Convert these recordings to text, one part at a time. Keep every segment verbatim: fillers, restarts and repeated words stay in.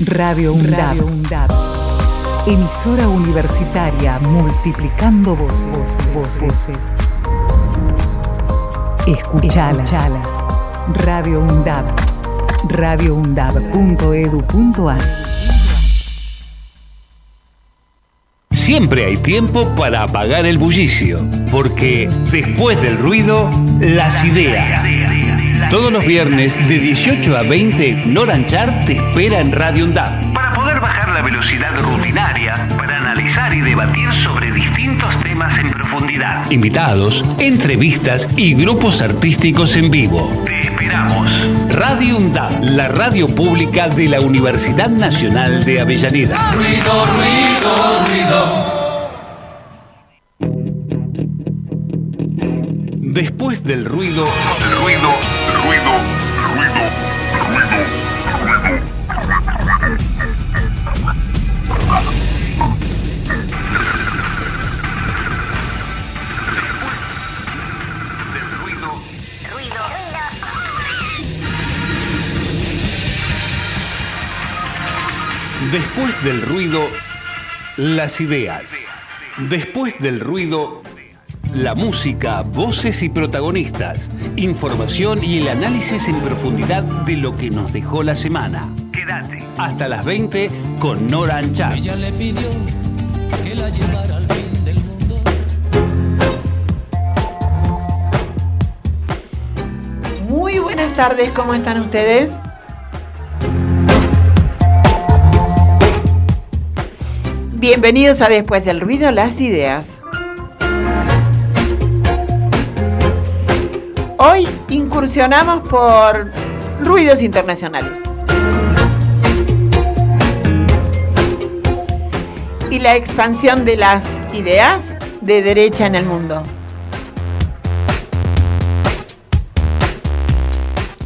Radio UNDAV, emisora universitaria multiplicando voces. voces. Escuchalas. Escuchalas. Radio UNDAV, radio undav punto edu punto ar. Siempre hay tiempo para apagar el bullicio, porque después del ruido, las ideas. Todos los viernes de dieciocho a veinte, Nora Anchart te espera en Radio UNDAV. Para poder bajar la velocidad rutinaria, para analizar y debatir sobre distintos temas en profundidad. Invitados, entrevistas y grupos artísticos en vivo. Te esperamos. Radio UNDAV, la radio pública de la Universidad Nacional de Avellaneda. Ruido, ruido, ruido. Después del ruido, ruido, ruido, ruido, ruido, ruido. Después del ruido, las ideas. Después del ruido, la música, voces y protagonistas. Información y el análisis en profundidad de lo que nos dejó la semana. Quédate hasta las veinte con Nora Anchart. Ella le pidió que la llevara al fin del mundo. Muy buenas tardes, ¿cómo están ustedes? Bienvenidos a Después del Ruido, las ideas. Hoy incursionamos por ruidos internacionales. Y la expansión de las ideas de derecha en el mundo.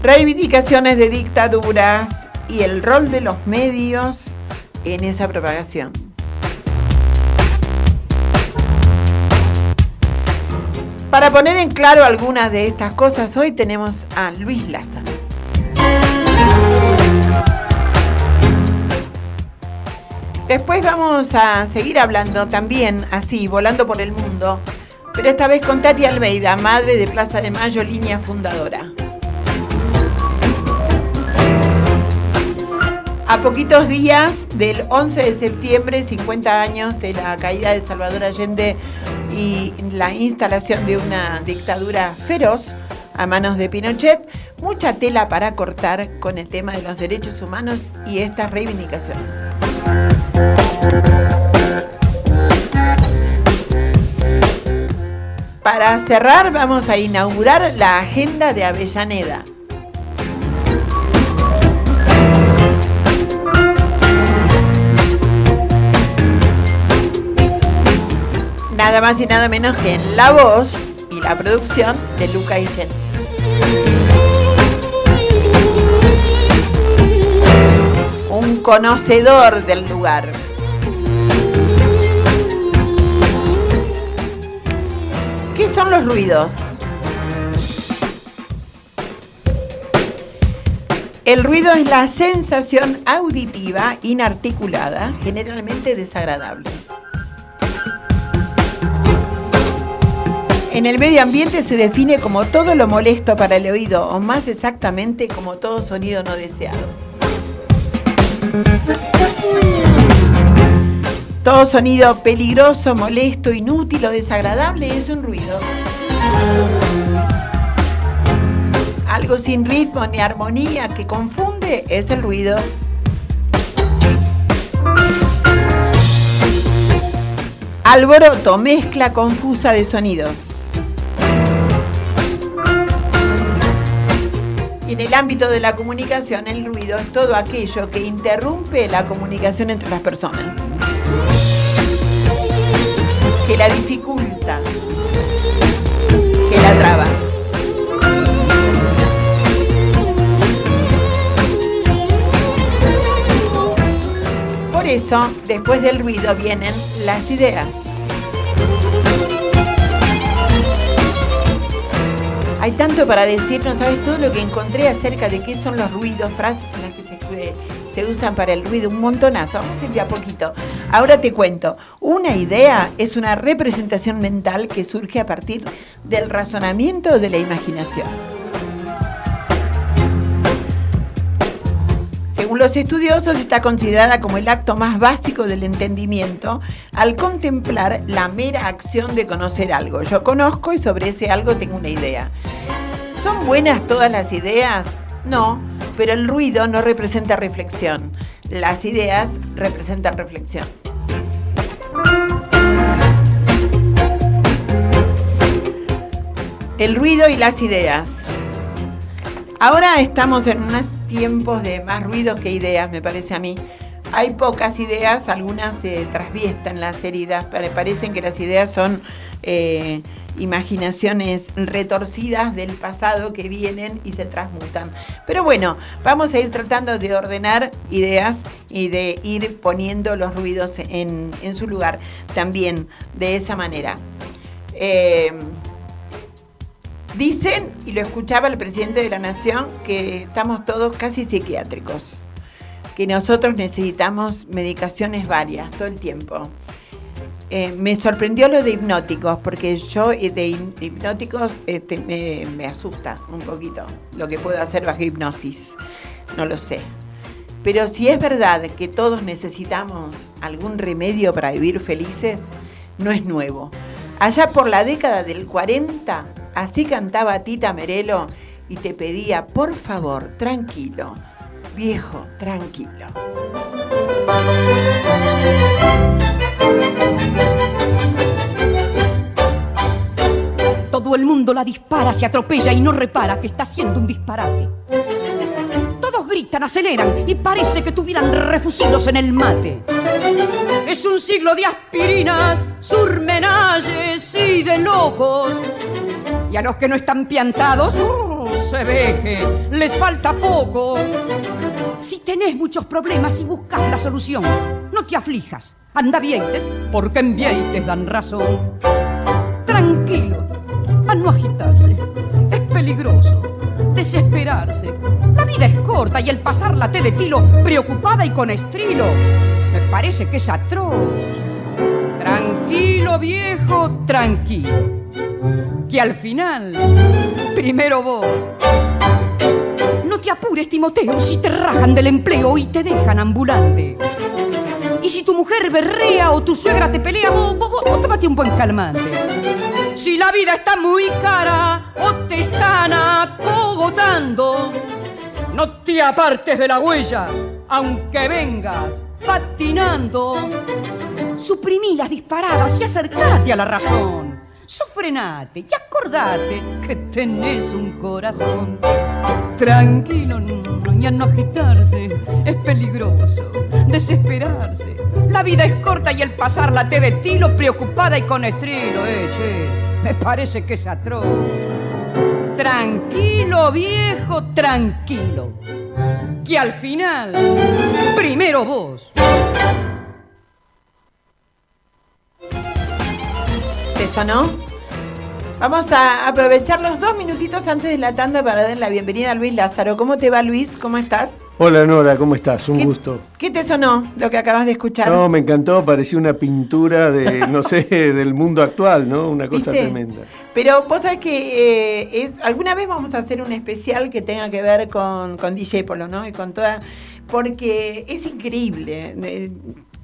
Reivindicaciones de dictaduras y el rol de los medios en esa propagación. Para poner en claro algunas de estas cosas, hoy tenemos a Luis Lázaro. Después vamos a seguir hablando también, así, volando por el mundo, pero esta vez con Tati Almeida, madre de Plaza de Mayo, línea fundadora. A poquitos días del once de septiembre, cincuenta años de la caída de Salvador Allende, y la instalación de una dictadura feroz a manos de Pinochet, mucha tela para cortar con el tema de los derechos humanos y estas reivindicaciones. Para cerrar, vamos a inaugurar la agenda de Avellaneda. Nada más y nada menos que en la voz y la producción de Luca Guillén. Un conocedor del lugar. ¿Qué son los ruidos? El ruido es la sensación auditiva inarticulada, generalmente desagradable. En el medio ambiente se define como todo lo molesto para el oído, o más exactamente como todo sonido no deseado. Todo sonido peligroso, molesto, inútil o desagradable es un ruido. Algo sin ritmo ni armonía que confunde es el ruido. Alboroto, mezcla confusa de sonidos. En el ámbito de la comunicación, el ruido es todo aquello que interrumpe la comunicación entre las personas, que la dificulta, que la traba. Por eso, después del ruido vienen las ideas. Hay tanto para decir, no sabes todo lo que encontré acerca de qué son los ruidos, frases en las que se, se se usan para el ruido, un montonazo. Vamos a ir de a poquito. Ahora te cuento. Una idea es una representación mental que surge a partir del razonamiento o de la imaginación. Según los estudiosos, está considerada como el acto más básico del entendimiento al contemplar la mera acción de conocer algo. Yo conozco y sobre ese algo tengo una idea. ¿Son buenas todas las ideas? No, pero el ruido no representa reflexión. Las ideas representan reflexión. El ruido y las ideas. Ahora estamos en unos tiempos de más ruidos que ideas, me parece a mí. Hay pocas ideas, algunas se eh, trasviestan las heridas, parecen que las ideas son eh, imaginaciones retorcidas del pasado que vienen y se transmutan. Pero bueno, vamos a ir tratando de ordenar ideas y de ir poniendo los ruidos en, en su lugar también, de esa manera. Eh, Dicen, y lo escuchaba el presidente de la Nación, que estamos todos casi psiquiátricos, que nosotros necesitamos medicaciones varias todo el tiempo. Eh, me sorprendió lo de hipnóticos, porque yo de hipnóticos este, me, me asusta un poquito lo que puedo hacer bajo hipnosis, no lo sé. Pero si es verdad que todos necesitamos algún remedio para vivir felices, no es nuevo. Allá por la década del cuarenta, así cantaba Tita Merello y te pedía, por favor, tranquilo, viejo, tranquilo. Todo el mundo la dispara, se atropella y no repara que está haciendo un disparate. Todos gritan, aceleran y parece que tuvieran refusilos en el mate. Es un siglo de aspirinas, surmenalles y de lobos. Y a los que no están piantados, oh, se ve que les falta poco. Si tenés muchos problemas y buscas la solución, no te aflijas, anda vieites, porque en vieites dan razón. Tranquilo, a no agitarse, es peligroso desesperarse. La vida es corta y el pasarla te de tilo, preocupada y con estrilo, me parece que es atroz. Tranquilo viejo, tranquilo, que al final, primero vos. No te apures, Timoteo, si te rajan del empleo y te dejan ambulante. Y si tu mujer berrea o tu suegra te pelea, vos, vos, vos tómate un buen calmante. Si la vida está muy cara o te están acogotando, no te apartes de la huella, aunque vengas patinando. Suprimí las disparadas y acercate a la razón. Sofrenate y acordate que tenés un corazón. Tranquilo, y a no agitarse, es peligroso desesperarse. La vida es corta y el pasarla te de tilo, preocupada y con estrilo, eh, che, me parece que es atroz. Tranquilo, viejo, tranquilo, que al final, primero vos. Eso, ¿no? Vamos a aprovechar los dos minutitos antes de la tanda para dar la bienvenida a Luis Lázaro. ¿Cómo te va, Luis? ¿Cómo estás? Hola, Nora, ¿cómo estás? Un ¿Qué, gusto. ¿Qué te sonó lo que acabas de escuchar? No, me encantó, parecía una pintura de, no sé, del mundo actual, ¿no? Una cosa ¿Viste? Tremenda. Pero vos sabés que eh, es, alguna vez vamos a hacer un especial que tenga que ver con, con Discépolo, ¿no? Y con toda, porque es increíble. Eh,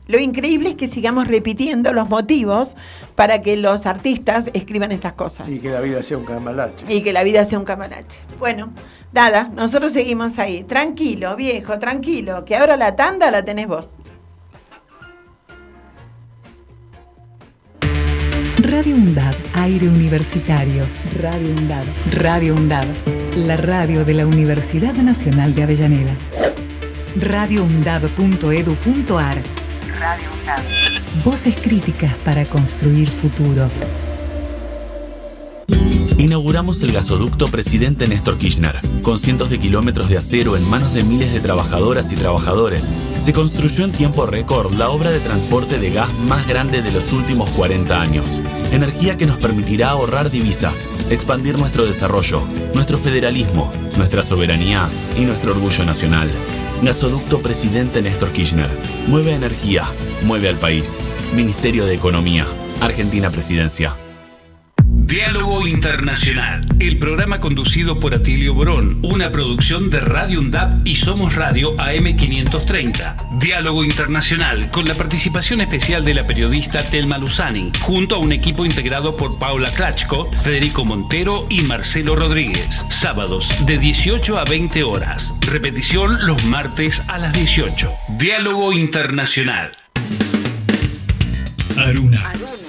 Lo increíble es que sigamos repitiendo los motivos para que los artistas escriban estas cosas. Y que la vida sea un cambalache. Y que la vida sea un cambalache. Bueno, nada, nosotros seguimos ahí. Tranquilo, viejo, tranquilo, que ahora la tanda la tenés vos. Radio UNDAV, aire universitario. Radio UNDAV. Radio UNDAV, la radio de la Universidad Nacional de Avellaneda. radio undav punto edu punto ar. Radio UNDAV. Voces críticas para construir futuro. Inauguramos el gasoducto Presidente Néstor Kirchner. Con cientos de kilómetros de acero en manos de miles de trabajadoras y trabajadores, se construyó en tiempo récord la obra de transporte de gas más grande de los últimos cuarenta años. Energía que nos permitirá ahorrar divisas, expandir nuestro desarrollo, nuestro federalismo, nuestra soberanía y nuestro orgullo nacional. Gasoducto Presidente Néstor Kirchner. Mueve energía, mueve al país. Ministerio de Economía. Argentina Presidencia. Diálogo Internacional, el programa conducido por Atilio Borón, una producción de Radio UNDAV y Somos Radio A M quinientos treinta. Diálogo Internacional, con la participación especial de la periodista Telma Luzzani, junto a un equipo integrado por Paula Klachko, Federico Montero y Marcelo Rodríguez. Sábados de dieciocho a veinte horas. Repetición los martes a las dieciocho. Diálogo Internacional. Aruna.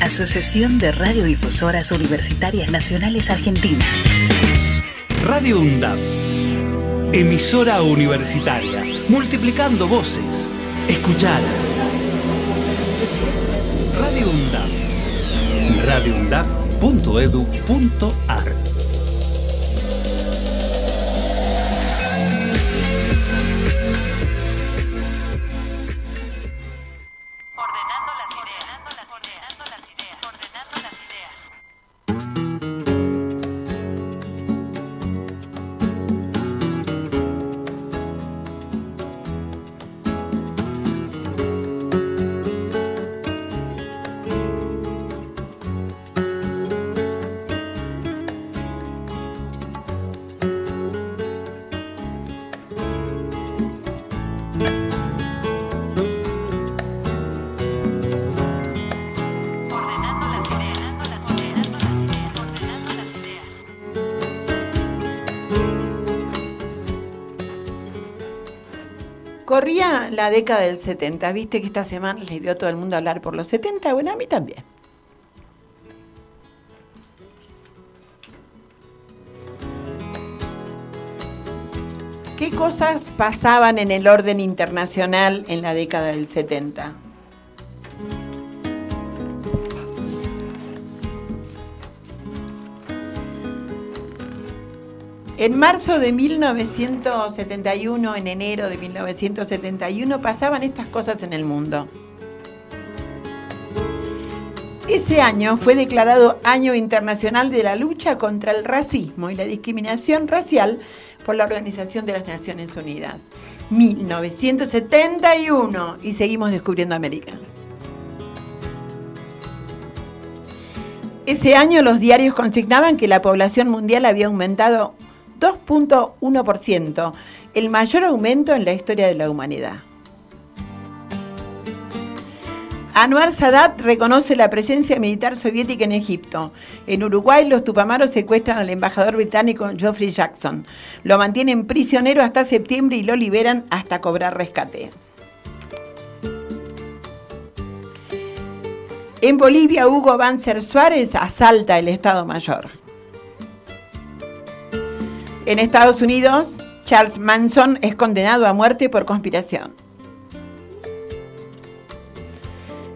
Asociación de Radiodifusoras Universitarias Nacionales Argentinas. Radio UNDAV, emisora universitaria, multiplicando voces, escuchadas. Radio UNDAV, radio u n d a v punto e d u punto a r. Corría la década del setenta, viste que esta semana les dio a todo el mundo hablar por los setenta, bueno, a mí también. ¿Qué cosas pasaban en el orden internacional en la década del setenta? En marzo de mil novecientos setenta y uno, en enero de mil novecientos setenta y uno, pasaban estas cosas en el mundo. Ese año fue declarado Año Internacional de la Lucha contra el Racismo y la Discriminación Racial por la Organización de las Naciones Unidas. mil novecientos setenta y uno, y seguimos descubriendo América. Ese año los diarios consignaban que la población mundial había aumentado dos punto uno por ciento, el mayor aumento en la historia de la humanidad. Anwar Sadat reconoce la presencia militar soviética en Egipto. En Uruguay, los tupamaros secuestran al embajador británico Geoffrey Jackson. Lo mantienen prisionero hasta septiembre y lo liberan hasta cobrar rescate. En Bolivia, Hugo Banzer Suárez asalta el Estado Mayor. En Estados Unidos, Charles Manson es condenado a muerte por conspiración.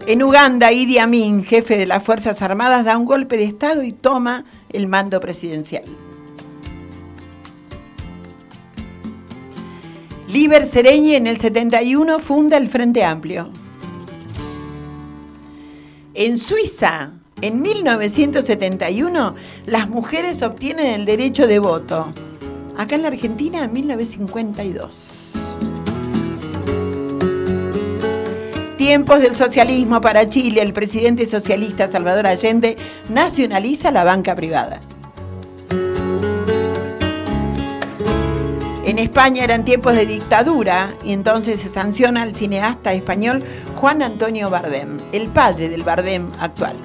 En Uganda, Idi Amin, jefe de las Fuerzas Armadas, da un golpe de Estado y toma el mando presidencial. Líber Seregni en el setenta y uno funda el Frente Amplio. En Suiza, en mil novecientos setenta y uno, las mujeres obtienen el derecho de voto. Acá en la Argentina, en mil novecientos cincuenta y dos. Tiempos del socialismo para Chile. El presidente socialista Salvador Allende nacionaliza la banca privada. En España eran tiempos de dictadura y entonces se sanciona al cineasta español Juan Antonio Bardem, el padre del Bardem actual.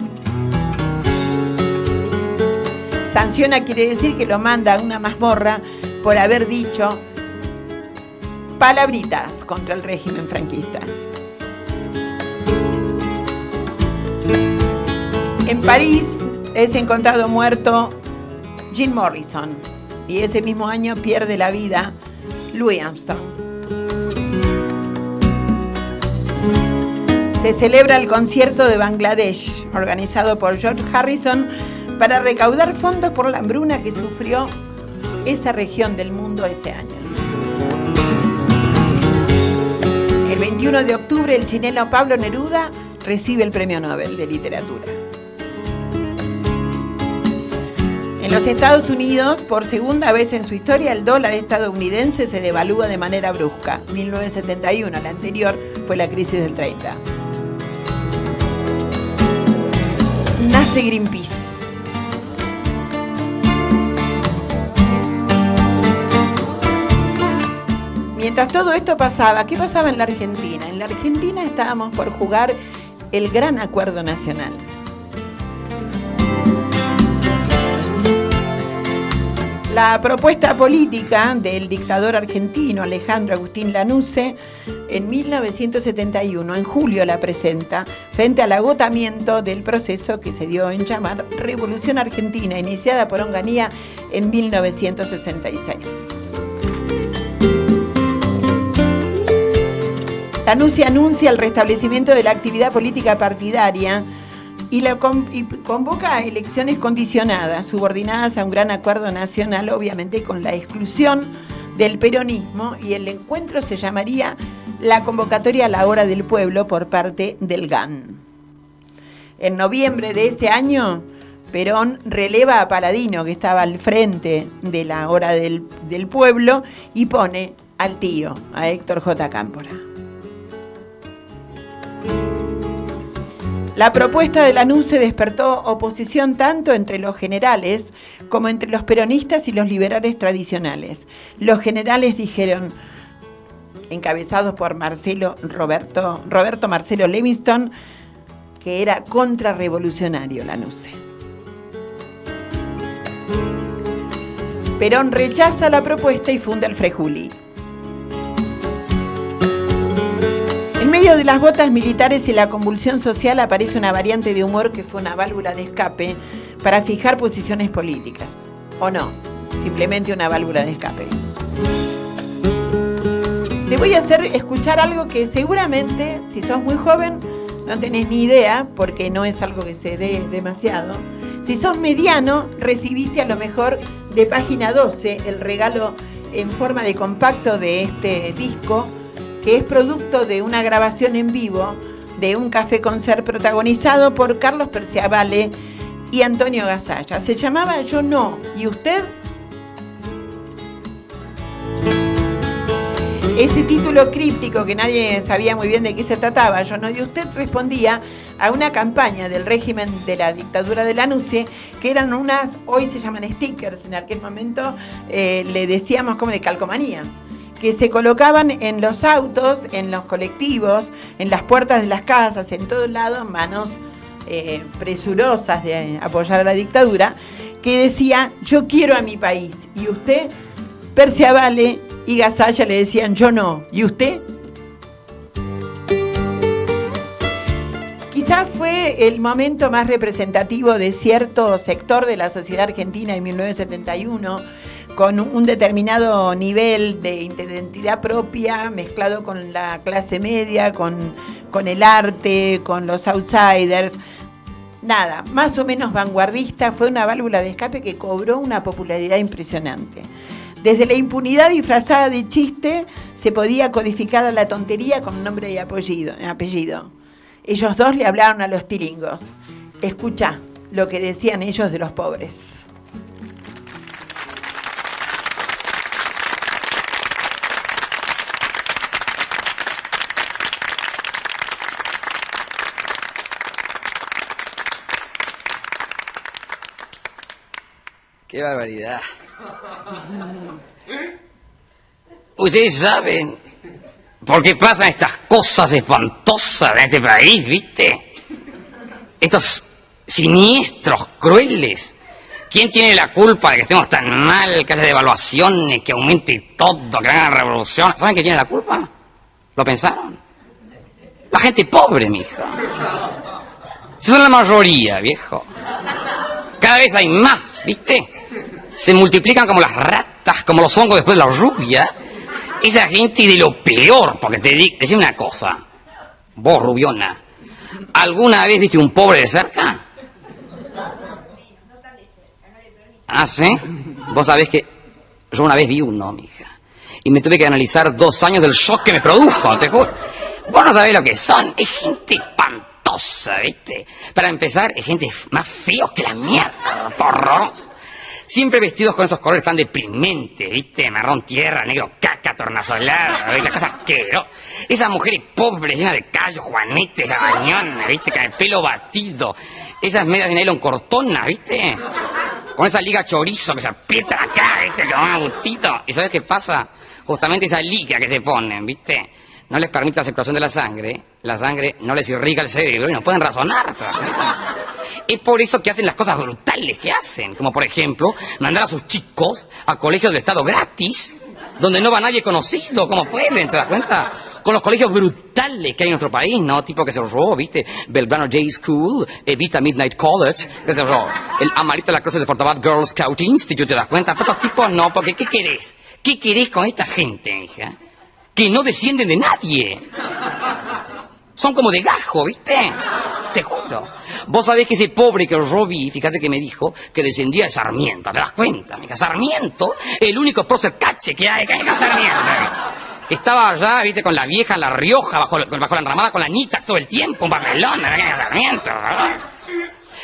Sanciona quiere decir que lo manda a una mazmorra por haber dicho palabritas contra el régimen franquista. En París es encontrado muerto Jim Morrison y ese mismo año pierde la vida Louis Armstrong. se celebra el concierto de Bangladesh, organizado por George Harrison, para recaudar fondos por la hambruna que sufrió esa región del mundo ese año. El veintiuno de octubre, el chileno Pablo Neruda recibe el Premio Nobel de Literatura. En los Estados Unidos, por segunda vez en su historia, el dólar estadounidense se devalúa de manera brusca. mil novecientos setenta y uno, la anterior fue la crisis del treinta. Nace Greenpeace. Mientras todo esto pasaba, ¿qué pasaba en la Argentina? En la Argentina estábamos por jugar el Gran Acuerdo Nacional. La propuesta política del dictador argentino Alejandro Agustín Lanusse en mil novecientos setenta y uno, en julio, la presenta frente al agotamiento del proceso que se dio en llamar Revolución Argentina, iniciada por Onganía en mil novecientos sesenta y seis. Lanusse anuncia el restablecimiento de la actividad política partidaria y, la con, y convoca a elecciones condicionadas, subordinadas a un gran acuerdo nacional, obviamente con la exclusión del peronismo, y el encuentro se llamaría la convocatoria a la hora del pueblo por parte del G A N. En noviembre de ese año, Perón releva a Paladino, que estaba al frente de la hora del, del pueblo, y pone al tío, a Héctor J. Cámpora. La propuesta de Lanusse despertó oposición tanto entre los generales como entre los peronistas y los liberales tradicionales. Los generales dijeron, encabezados por Marcelo Roberto, Roberto Marcelo Levingston, que era contrarrevolucionario Lanusse. Perón rechaza la propuesta y funda el Frejuli. En medio de las botas militares y la convulsión social aparece una variante de humor que fue una válvula de escape para fijar posiciones políticas. O no, simplemente una válvula de escape. Te voy a hacer escuchar algo que seguramente, si sos muy joven, no tenés ni idea, porque no es algo que se dé demasiado. Si sos mediano, recibiste a lo mejor de Página doce el regalo en forma de compacto de este disco, que es producto de una grabación en vivo de un café concert protagonizado por Carlos Perciavalle y Antonio Gasalla. Se llamaba Yo No, ¿y usted? Ese título críptico que nadie sabía muy bien de qué se trataba, Yo No, ¿y usted?, respondía a una campaña del régimen de la dictadura de Lanusse, que eran unas, hoy se llaman stickers, en aquel momento eh, le decíamos como de calcomanías, que se colocaban en los autos, en los colectivos, en las puertas de las casas, en todo lado, manos eh, presurosas de apoyar a la dictadura, que decía, yo quiero a mi país. Y usted, Perciavalle y Gasalla le decían, yo no. ¿Y usted? Quizás fue el momento más representativo de cierto sector de la sociedad argentina en mil novecientos setenta y uno, con un determinado nivel de identidad propia, mezclado con la clase media, con, con el arte, con los outsiders. Nada, más o menos vanguardista, fue una válvula de escape que cobró una popularidad impresionante. Desde la impunidad disfrazada de chiste, se podía codificar a la tontería con nombre y apellido. apellido. Ellos dos le hablaron a los tiringos. Escucha lo que decían ellos de los pobres. ¡Qué barbaridad! Ustedes saben por qué pasan estas cosas espantosas en este país, ¿viste? Estos siniestros, crueles. ¿Quién tiene la culpa de que estemos tan mal, que haya devaluaciones, que aumente todo, que hagan revolución? ¿Saben quién tiene la culpa? ¿Lo pensaron? La gente pobre, mijo. Son la mayoría, viejo. Cada vez hay más, ¿viste? Se multiplican como las ratas, como los hongos después de la lluvia. Esa gente de lo peor, porque te digo una cosa. Vos, rubiona, ¿Alguna vez viste un pobre de cerca? ¿Ah, sí? Vos sabés que yo una vez vi uno, mija. Y me tuve que analizar dos años del shock que me produjo, te juro. Vos no sabés lo que son. Es gente espantosa, ¿viste? Para empezar, es gente más feos que la mierda. Horrorosos. Siempre vestidos con esos colores tan deprimentes, ¿viste? Marrón tierra, negro caca, tornasolado, ¿viste? Cosas asquerosas. Esas mujeres pobres, llenas de callos, juanetes, bañonas, ¿viste? Con el pelo batido. Esas medias de nylon cortonas, ¿viste? Con esa liga chorizo que se aprieta acá, ¿viste? Con un agustito. ¿Y sabes qué pasa? Justamente esa liga que se ponen, ¿viste? No les permite la circulación de la sangre. La sangre no les irriga el cerebro y no pueden razonar. Es por eso que hacen las cosas brutales que hacen. Como por ejemplo, mandar a sus chicos a colegios del Estado gratis, donde no va nadie conocido, como pueden, ¿te das cuenta? Con los colegios brutales que hay en nuestro país, ¿no? Tipo que se robó, ¿viste? Belgrano J School, Evita Midnight College, que se robó. El Amarita La Cruz de Fortabat Girl Scout Institute, ¿te das cuenta? Estos tipos no, porque ¿qué querés? ¿Qué querés con esta gente, hija? Que no descienden de nadie. Son como de gajo, ¿viste? Te juro. Vos sabés que ese pobre que robí, fíjate que me dijo que descendía de Sarmiento, ¿te das cuenta, mija? Sarmiento, el único prócer cache que hay, que hay Sarmiento. Estaba allá, ¿viste? Con la vieja en La Rioja, bajo, bajo la enramada, con la Anita todo el tiempo, un papelón, Sarmiento, ¿verdad?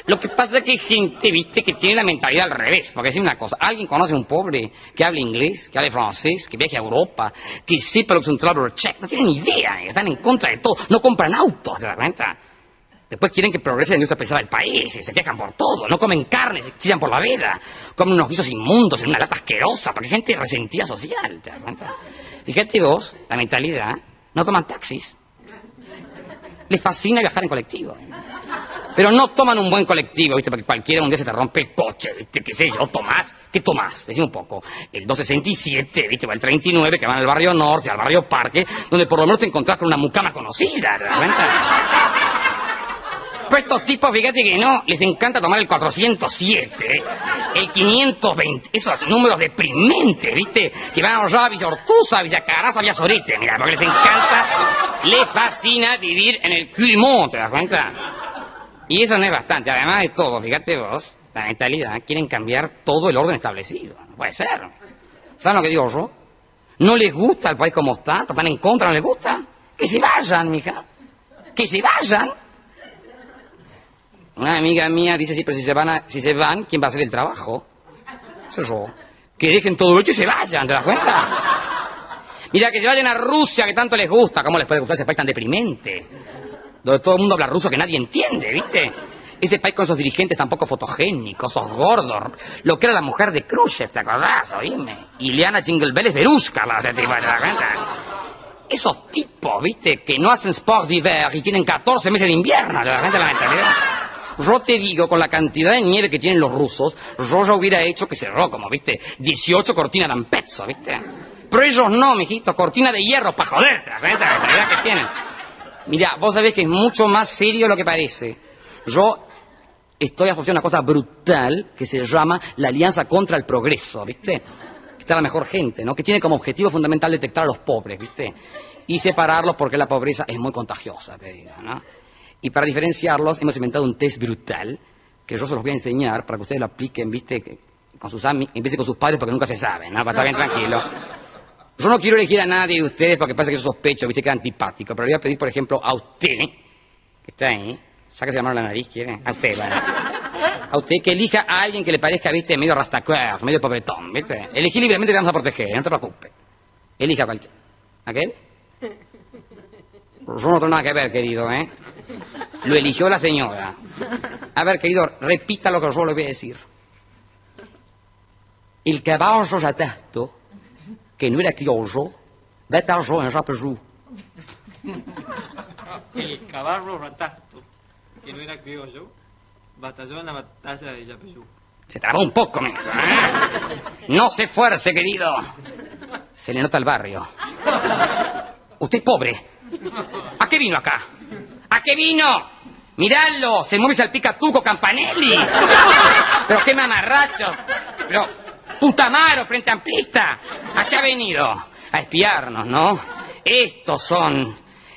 Lo que pasa es que hay gente, ¿viste? Que tiene la mentalidad al revés. Porque decime una cosa, ¿alguien conoce a un pobre que hable inglés, que hable francés, que viaje a Europa, que sepa lo que es un traveler check? No tienen ni idea, ¿eh? Están en contra de todo, no compran autos, ¿te das cuenta? Después quieren que progrese la industria pesada del país, se quejan por todo, no comen carne, se chillan por la veda, comen unos guisos inmundos en una lata asquerosa, porque hay gente resentida social, ¿te das cuenta? Fíjate vos, la mentalidad, no toman taxis, les fascina viajar en colectivo, pero no toman un buen colectivo, ¿viste? Porque cualquiera un día se te rompe el coche, ¿viste? ¿Qué sé yo? ¿Tomás? ¿Qué tomás? Decime un poco. El dos sesenta y siete, ¿viste? O el treinta y nueve, que van al barrio norte, al barrio parque, donde por lo menos te encontrás con una mucama conocida, ¿te das cuenta? Pero estos tipos, fíjate que no, les encanta tomar el cuatrocientos siete, el quinientos veinte, esos números deprimentes, ¿viste? Que van allá a Villa Ortuza, Villa Caraza, Villa Sorete, mira, porque les encanta, les fascina vivir en el Culimont, ¿te das cuenta? Y eso no es bastante, además de todo, fíjate vos, la mentalidad, quieren cambiar todo el orden establecido, no puede ser. ¿Saben lo que digo yo? No les gusta el país como está, están en contra, no les gusta, que se vayan, mija, que se vayan. Una amiga mía dice, sí, pero si se van, a, si se van, ¿quién va a hacer el trabajo? Eso yo. Que dejen todo hecho y se vayan, ¿te das cuenta? Mira, que se vayan a Rusia, que tanto les gusta. ¿Cómo les puede gustar ese país tan deprimente? Donde todo el mundo habla ruso que nadie entiende, ¿viste? Ese país con esos dirigentes tan poco fotogénicos, esos gordos. Lo que era la mujer de Khrushchev, ¿te acordás? Oíme. Ileana Jinglebelles Berusca, la tipo, ¿te das cuenta? Esos tipos, ¿viste? Que no hacen sport d'hiver y tienen catorce meses de invierno, ¿te das cuenta la mentalidad? Yo te digo, con la cantidad de nieve que tienen los rusos, yo ya hubiera hecho que cerró, como, ¿viste? dieciocho cortinas de ampezzo, ¿viste? Pero ellos no, mijito, cortina de hierro, pa' joder, la calidad que tienen. Mirá, vos sabés que es mucho más serio de lo que parece. Yo estoy asociado a una cosa brutal que se llama la Alianza contra el Progreso, ¿viste? Que está la mejor gente, ¿no? Que tiene como objetivo fundamental detectar a los pobres, ¿viste? Y separarlos porque la pobreza es muy contagiosa, te digo, ¿no? Y para diferenciarlos hemos inventado un test brutal que yo se los voy a enseñar para que ustedes lo apliquen, viste, con sus amigos, empiecen con sus padres porque nunca se saben, ¿no? Para estar bien tranquilo. Yo no quiero elegir a nadie de ustedes porque pasa que yo sospecho, viste, que es antipático, pero le voy a pedir, por ejemplo, a usted, que está ahí, sáquese la mano a la nariz, ¿quiere? A usted, vale. A usted que elija a alguien que le parezca, viste, medio rastacuer, medio pobretón, viste. Elegí libremente, te vamos a proteger, no te preocupes. Elija a cualquier. ¿Aquel? Yo no tengo nada que ver, querido, ¿eh? Lo eligió la señora. A ver, querido, repita lo que yo le voy a decir. El caballo ya tanto, que no era criollo, va a estar yo en Japeyú. El caballo ya tanto, que no era criollo, batalló en la batalla de Japeyú. Se trabó un poco, mijo, ¿eh? No se esfuerce, querido. Se le nota el barrio. Usted es pobre. ¿A qué vino acá? ¿A qué vino? Miradlo, se mueve y salpica Tuco Campanelli. Pero qué mamarracho. Pero, putamaro, Frente Amplista. ¿A qué ha venido? A espiarnos, ¿no? Estos son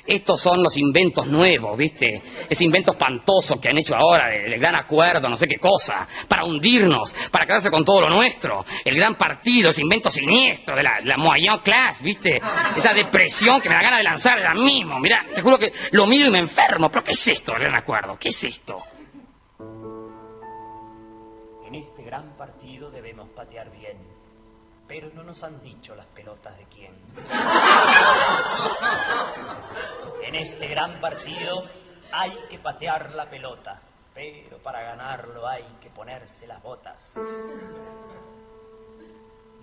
Estos son los inventos nuevos, ¿viste? Ese invento espantoso que han hecho ahora, el gran acuerdo, no sé qué cosa, para hundirnos, para quedarse con todo lo nuestro. El gran partido, ese invento siniestro de la, la moyen class, ¿viste? Esa depresión que me da ganas de lanzar ahora mismo. Mirá, te juro que lo miro y me enfermo. ¿Pero qué es esto, el gran acuerdo? ¿Qué es esto? En este gran partido debemos patear bien, pero no nos han dicho las pelotas de quién. En este gran partido hay que patear la pelota, pero para ganarlo hay que ponerse las botas.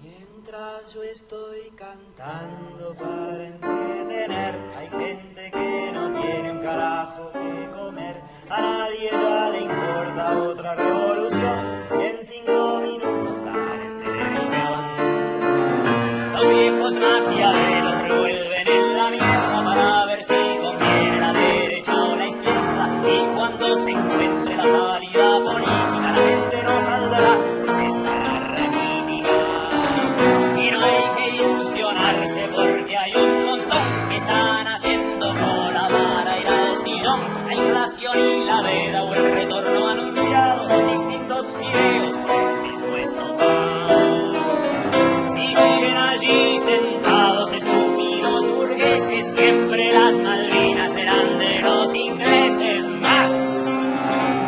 Mientras yo estoy cantando para entretener, hay gente que no tiene un carajo que comer. A nadie ya le importa otra revolución, si en cinco minutos dan en televisión. Los viejos maquiavelos revuelven en la mierda para ver si conviene la derecha o la izquierda. Y cuando se encuentre la salida política, la gente no saludará, pues estará raquítica. Y no hay que ilusionarse porque hay un montón que están haciendo cola para ir al sillón. La inflación y la veda o el retorno anunciado son distintos fideos con el mismo estofado. Si siguen allí sentados estúpidos burgueses, siempre las Malvinas serán de los ingleses. Más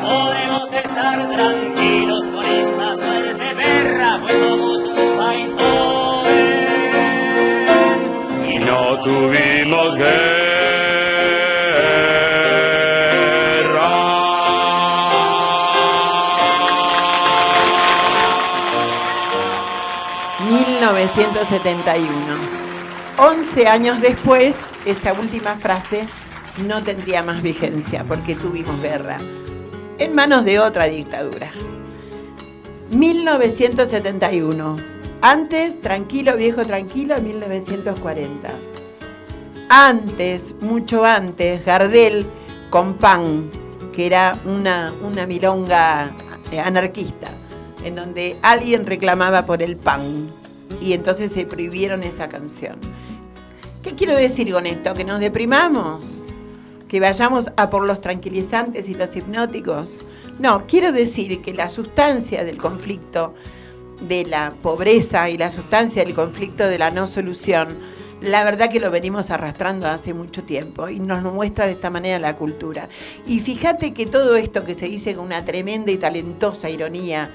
podemos estar tranquilos con esta suerte perra, pues somos un país joven y no tuvimos guerra. mil novecientos setenta y uno. once años después, esa última frase no tendría más vigencia porque tuvimos guerra en manos de otra dictadura. mil novecientos setenta y uno. Antes, tranquilo, viejo, tranquilo, mil novecientos cuarenta. Antes, mucho antes, Gardel con Pan, que era una, una milonga anarquista, en donde alguien reclamaba por el pan. Y entonces se prohibieron esa canción. ¿Qué quiero decir con esto? ¿Que nos deprimamos? ¿Que vayamos a por los tranquilizantes y los hipnóticos? No, quiero decir que la sustancia del conflicto de la pobreza y la sustancia del conflicto de la no solución, la verdad que lo venimos arrastrando hace mucho tiempo y nos muestra de esta manera la cultura. Y fíjate que todo esto que se dice con una tremenda y talentosa ironía,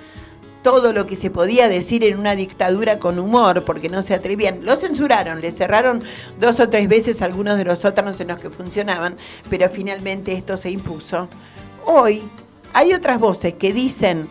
todo lo que se podía decir en una dictadura con humor, porque no se atrevían. Lo censuraron, le cerraron dos o tres veces algunos de los sótanos en los que funcionaban, pero finalmente esto se impuso. Hoy hay otras voces que dicen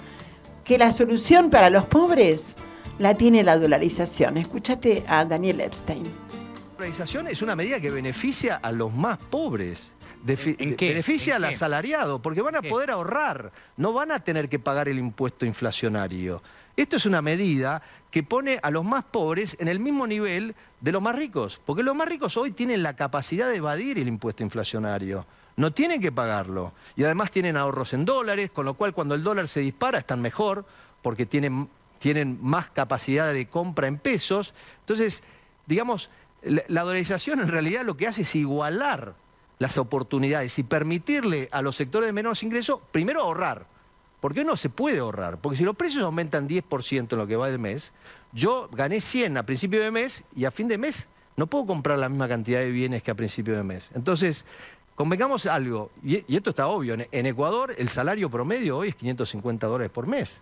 que la solución para los pobres la tiene la dolarización. Escúchate a Daniel Epstein. La dolarización es una medida que beneficia a los más pobres. Defi ¿En qué? Beneficia ¿En al asalariado, porque van a poder ¿Qué? ahorrar, no van a tener que pagar el impuesto inflacionario. Esto es una medida que pone a los más pobres en el mismo nivel de los más ricos, porque los más ricos hoy tienen la capacidad de evadir el impuesto inflacionario, no tienen que pagarlo, y además tienen ahorros en dólares, con lo cual cuando el dólar se dispara están mejor, porque tienen, tienen más capacidad de compra en pesos. Entonces, digamos, la, la dolarización en realidad lo que hace es igualar las oportunidades y permitirle a los sectores de menos ingresos, primero ahorrar, porque hoy no se puede ahorrar, porque si los precios aumentan diez por ciento en lo que va del mes, yo gané cien a principio de mes y a fin de mes no puedo comprar la misma cantidad de bienes que a principio de mes. Entonces, convengamos algo, y, y esto está obvio, en, en Ecuador el salario promedio hoy es quinientos cincuenta dólares por mes.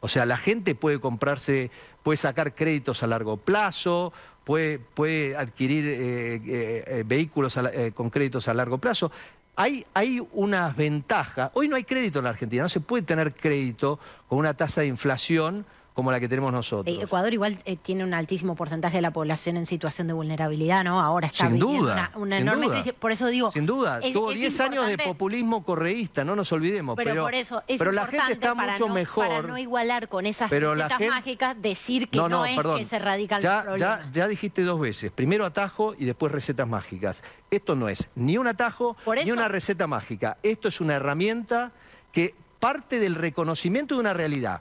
O sea, la gente puede comprarse, puede sacar créditos a largo plazo, puede, puede adquirir eh, eh, vehículos a, eh, con créditos a largo plazo. Hay, hay unas ventajas. Hoy no hay crédito en la Argentina, no se puede tener crédito con una tasa de inflación como la que tenemos nosotros. Ecuador igual eh, tiene un altísimo porcentaje de la población en situación de vulnerabilidad, ¿no? Ahora está sin duda, una, una sin enorme duda. crisis, por eso digo... Sin duda, es, tuvo diez años de populismo correísta, no nos olvidemos. Pero, pero por eso es pero importante la gente está para, mucho no, mejor, para no igualar con esas recetas gente, mágicas, decir que no, no, no es perdón, que se radica el ya, problema. Ya, ya dijiste dos veces, primero atajo y después recetas mágicas. Esto no es ni un atajo ni una receta mágica. Esto es una herramienta que parte del reconocimiento de una realidad,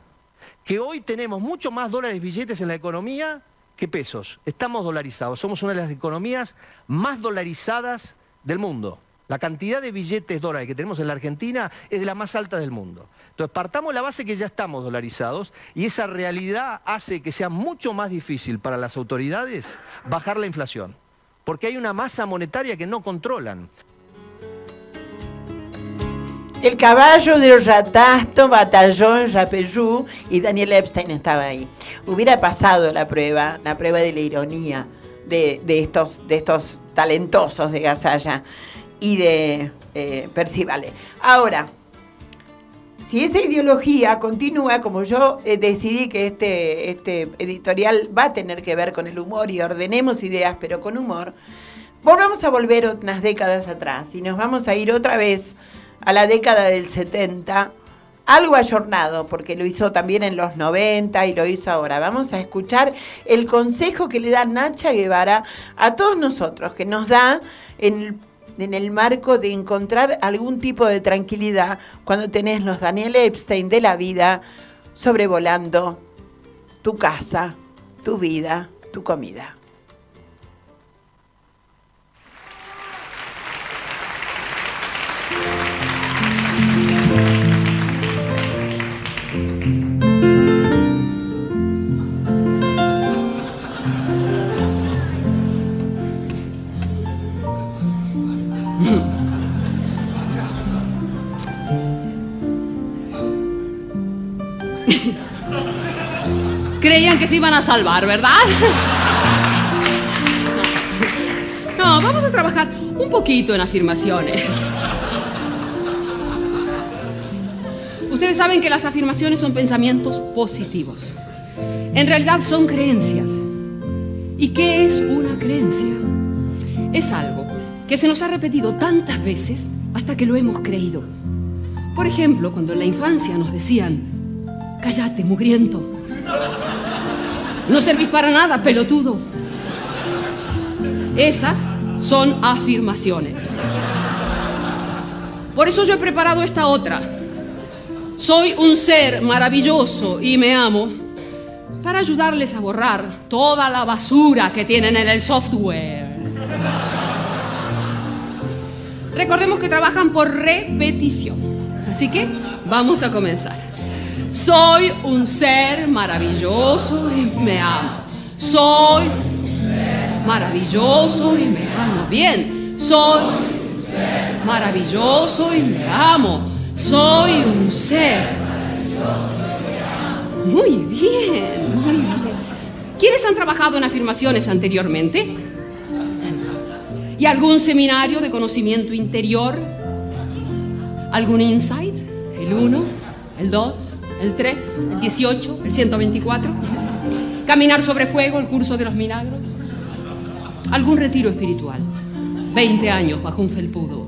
que hoy tenemos mucho más dólares billetes en la economía que pesos. Estamos dolarizados, somos una de las economías más dolarizadas del mundo. La cantidad de billetes dólares que tenemos en la Argentina es de la más alta del mundo. Entonces, partamos de la base que ya estamos dolarizados y esa realidad hace que sea mucho más difícil para las autoridades bajar la inflación, porque hay una masa monetaria que no controlan. El caballo del ratasto batalló en Yapeyú y Daniel Epstein estaba ahí. Hubiera pasado la prueba, la prueba de la ironía de, de, estos, de estos talentosos de Gasalla y de eh, Perciavalle. Ahora, si esa ideología continúa, como yo eh, decidí que este, este editorial va a tener que ver con el humor y ordenemos ideas, pero con humor, volvamos a volver unas décadas atrás y nos vamos a ir otra vez a la década del setenta, algo ayornado, porque lo hizo también en los noventa y lo hizo ahora. Vamos a escuchar el consejo que le da Nacha Guevara a todos nosotros, que nos da en, en el marco de encontrar algún tipo de tranquilidad cuando tenés los Daniel Epstein de la vida sobrevolando tu casa, tu vida, tu comida. Creían que se iban a salvar, ¿verdad? No, vamos a trabajar un poquito en afirmaciones. Ustedes saben que las afirmaciones son pensamientos positivos. En realidad son creencias. ¿Y qué es una creencia? Es algo que se nos ha repetido tantas veces hasta que lo hemos creído. Por ejemplo, cuando en la infancia nos decían: cállate, mugriento. No servís para nada, pelotudo. Esas son afirmaciones. Por eso yo he preparado esta otra. Soy un ser maravilloso y me amo, para ayudarles a borrar toda la basura que tienen en el software. Recordemos que trabajan por repetición. Así que vamos a comenzar. Soy un ser maravilloso y me amo. Soy un ser maravilloso y me amo. Bien. Soy un ser maravilloso y me amo. Soy un ser maravilloso y me amo. Muy bien, muy bien. ¿Quiénes han trabajado en afirmaciones anteriormente? ¿Y algún seminario de conocimiento interior? ¿Algún insight? ¿El uno? ¿El dos? El tres, el dieciocho, el ciento veinticuatro. Caminar sobre fuego, el curso de los milagros. Algún retiro espiritual. veinte años bajo un felpudo.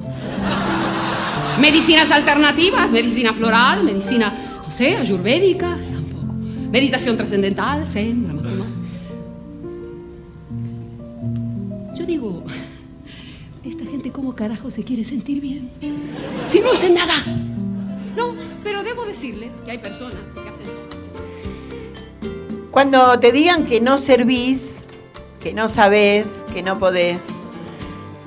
Medicinas alternativas, medicina floral, medicina, no sé, ayurvédica, tampoco. Meditación trascendental, zen, Brahma. Yo digo, esta gente cómo carajo se quiere sentir bien si no hacen nada. No. Pero debo decirles que hay personas que hacen cosas. Cuando te digan que no servís, que no sabés, que no podés,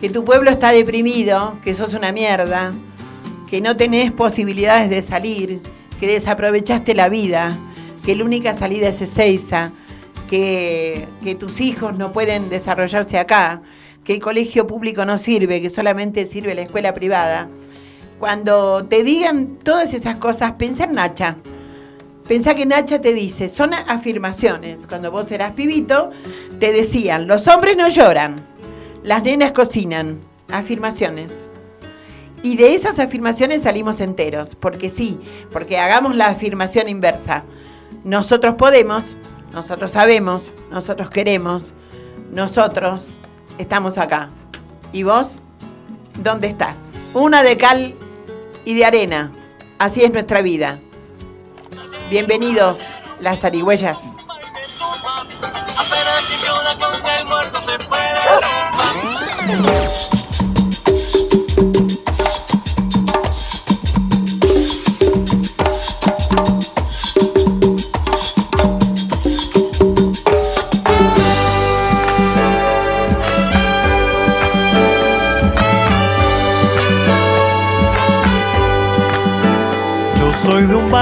que tu pueblo está deprimido, que sos una mierda, que no tenés posibilidades de salir, que desaprovechaste la vida, que la única salida es Ezeiza, que, que tus hijos no pueden desarrollarse acá, que el colegio público no sirve, que solamente sirve la escuela privada. Cuando te digan todas esas cosas, pensá en Nacha. Pensá que Nacha te dice, son afirmaciones. Cuando vos eras pibito, te decían, los hombres no lloran, las nenas cocinan. Afirmaciones. Y de esas afirmaciones salimos enteros, porque sí, porque hagamos la afirmación inversa. Nosotros podemos, nosotros sabemos, nosotros queremos, nosotros estamos acá. ¿Y vos? ¿Dónde estás? Una de cal y de arena. Así es nuestra vida. Bienvenidos, las zarigüeyas.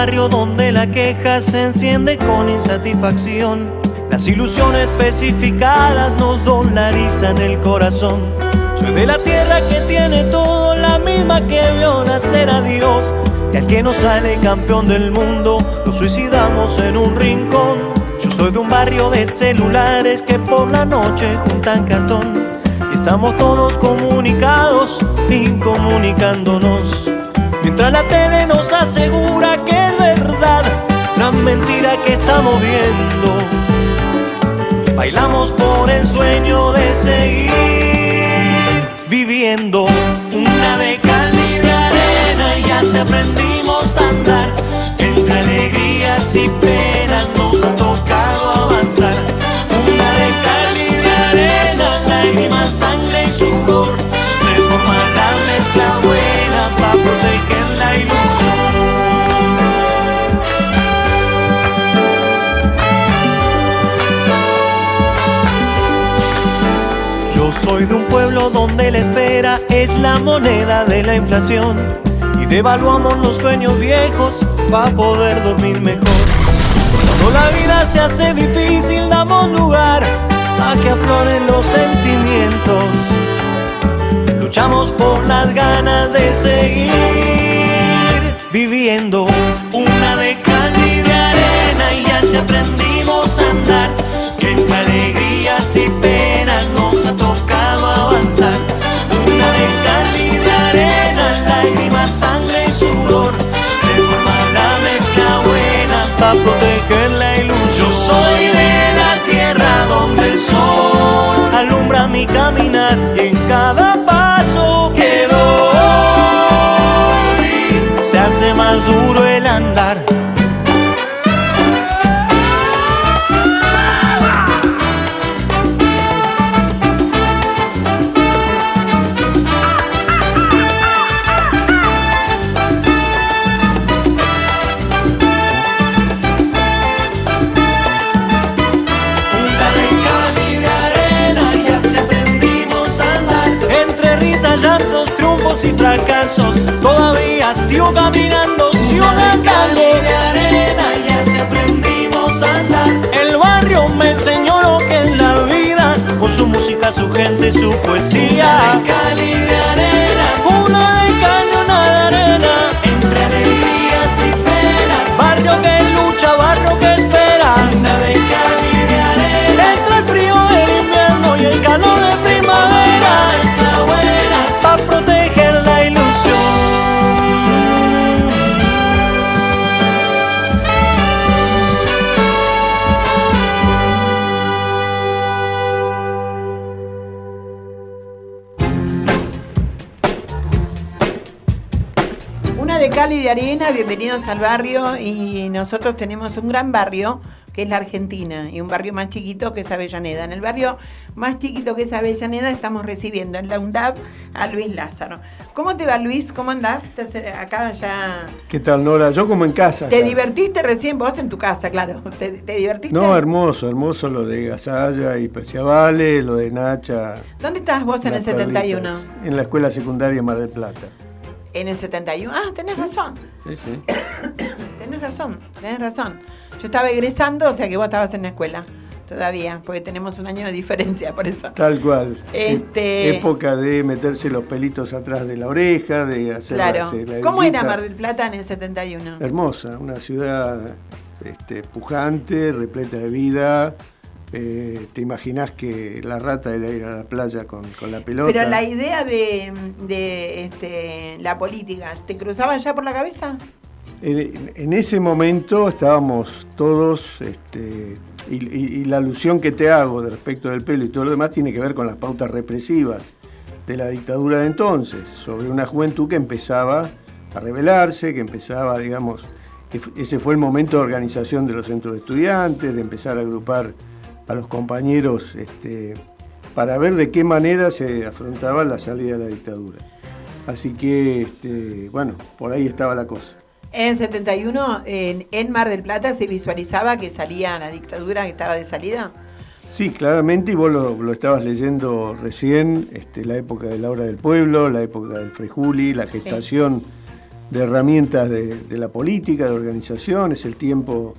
barrio donde la queja se enciende con insatisfacción. Las ilusiones especificadas nos dolarizan el corazón. Soy de la tierra que tiene todo, la misma que vio nacer a Dios. Y al que no sale campeón del mundo, lo suicidamos en un rincón. Yo soy de un barrio de celulares que por la noche juntan cartón. Y estamos todos comunicados, incomunicándonos. Mientras la tele nos asegura que es verdad la mentira que estamos viendo, bailamos por el sueño de seguir viviendo. Una de cal y de arena y así aprendimos a andar. Entre alegrías y penas nos ha tocado avanzar. Una de cal y de arena, lágrimas, sangre y sudor. Se forma la mezcla buena para proteger. Yo soy de un pueblo donde la espera es la moneda de la inflación y devaluamos los sueños viejos para poder dormir mejor. Cuando la vida se hace difícil damos lugar a que afloren los sentimientos. Luchamos por las ganas de seguir viviendo. Una de cal y de arena y así aprendimos a andar. Entre alegrías y penas nos ha tocado avanzar. Una de cal y de arena, lágrimas, sangre y sudor. Se forma la mezcla buena para proteger la ilusión. Yo soy de la tierra donde el sol alumbra mi caminar y en cada paso que doy se hace más duro el andar. Y fracasos, todavía sigo caminando, sigo cantando. Una de cal y de arena y así aprendimos a andar. El barrio me enseñó lo que es la vida, con su música, su gente, su poesía. Una de cal y de arena, una de cal y una de arena, entre alegrías y penas. Barrio que lucha, barrio que espera. Una de cal y de arena, entre el frío del invierno y el calor de primavera. Está buena pa' proteger. Y de arena, bienvenidos al barrio. Y nosotros tenemos un gran barrio que es la Argentina y un barrio más chiquito que es Avellaneda. En el barrio más chiquito que es Avellaneda estamos recibiendo en la UNDAV a Luis Lázaro. ¿Cómo te va, Luis? ¿Cómo andás? ¿Estás acá ya? ¿Qué tal, Nora? Yo como en casa. ¿Te acá. divertiste recién? Vos en tu casa, claro. ¿Te, te divertiste? No, hermoso, hermoso lo de Gasalla y Perciavalle, lo de Nacha. ¿Dónde estás vos en el setenta y uno? Perlitas, en la escuela secundaria Mar del Plata. En el setenta y uno. Ah, tenés sí. razón. Sí, sí. Tenés razón, tenés razón. Yo estaba egresando, o sea que vos estabas en la escuela todavía, porque tenemos un año de diferencia, por eso. Tal cual. Este... Época de meterse los pelitos atrás de la oreja, de hacer claro. la ¿Cómo era Mar del Plata en el setenta y uno? Hermosa, una ciudad este, pujante, repleta de vida. Eh, te imaginás que la rata era ir a la playa con, con la pelota. Pero la idea de, de este, la política, ¿te cruzaba ya por la cabeza? En, en ese momento estábamos todos, este, y, y, y la alusión que te hago de respecto del pelo y todo lo demás tiene que ver con las pautas represivas de la dictadura de entonces, sobre una juventud que empezaba a rebelarse, que empezaba, digamos, ese fue el momento de organización de los centros de estudiantes, de empezar a agrupar a los compañeros este, para ver de qué manera se afrontaba la salida de la dictadura. Así que, este, bueno, por ahí estaba la cosa. En setenta y uno, en, en Mar del Plata, ¿se visualizaba que salía la dictadura, que estaba de salida? Sí, claramente, y vos lo, lo estabas leyendo recién, este, la época de la Hora del Pueblo, la época del Frejuli, la gestación sí. de herramientas de, de la política, de organización, es el tiempo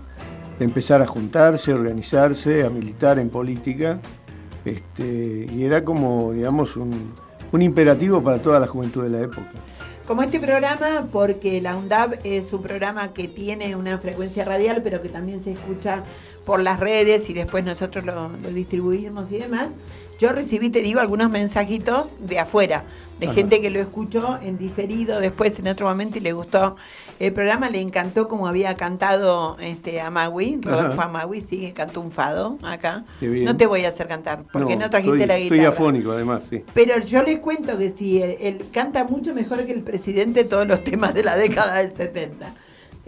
de empezar a juntarse, a organizarse, a militar en política. Este, y era como, digamos, un, un imperativo para toda la juventud de la época. Como este programa, porque la UNDAV es un programa que tiene una frecuencia radial, pero que también se escucha por las redes y después nosotros lo, lo distribuimos y demás, yo recibí, te digo, algunos mensajitos de afuera, de Ajá. gente que lo escuchó en diferido después en otro momento y le gustó el programa, le encantó como había cantado este, Amawi, Rodolfo Amawi, sí, cantó un fado acá. No te voy a hacer cantar, porque no, no trajiste estoy, la guitarra. Estoy afónico además, sí. Pero yo les cuento que sí, él, él canta mucho mejor que el presidente todos los temas de la década del setenta.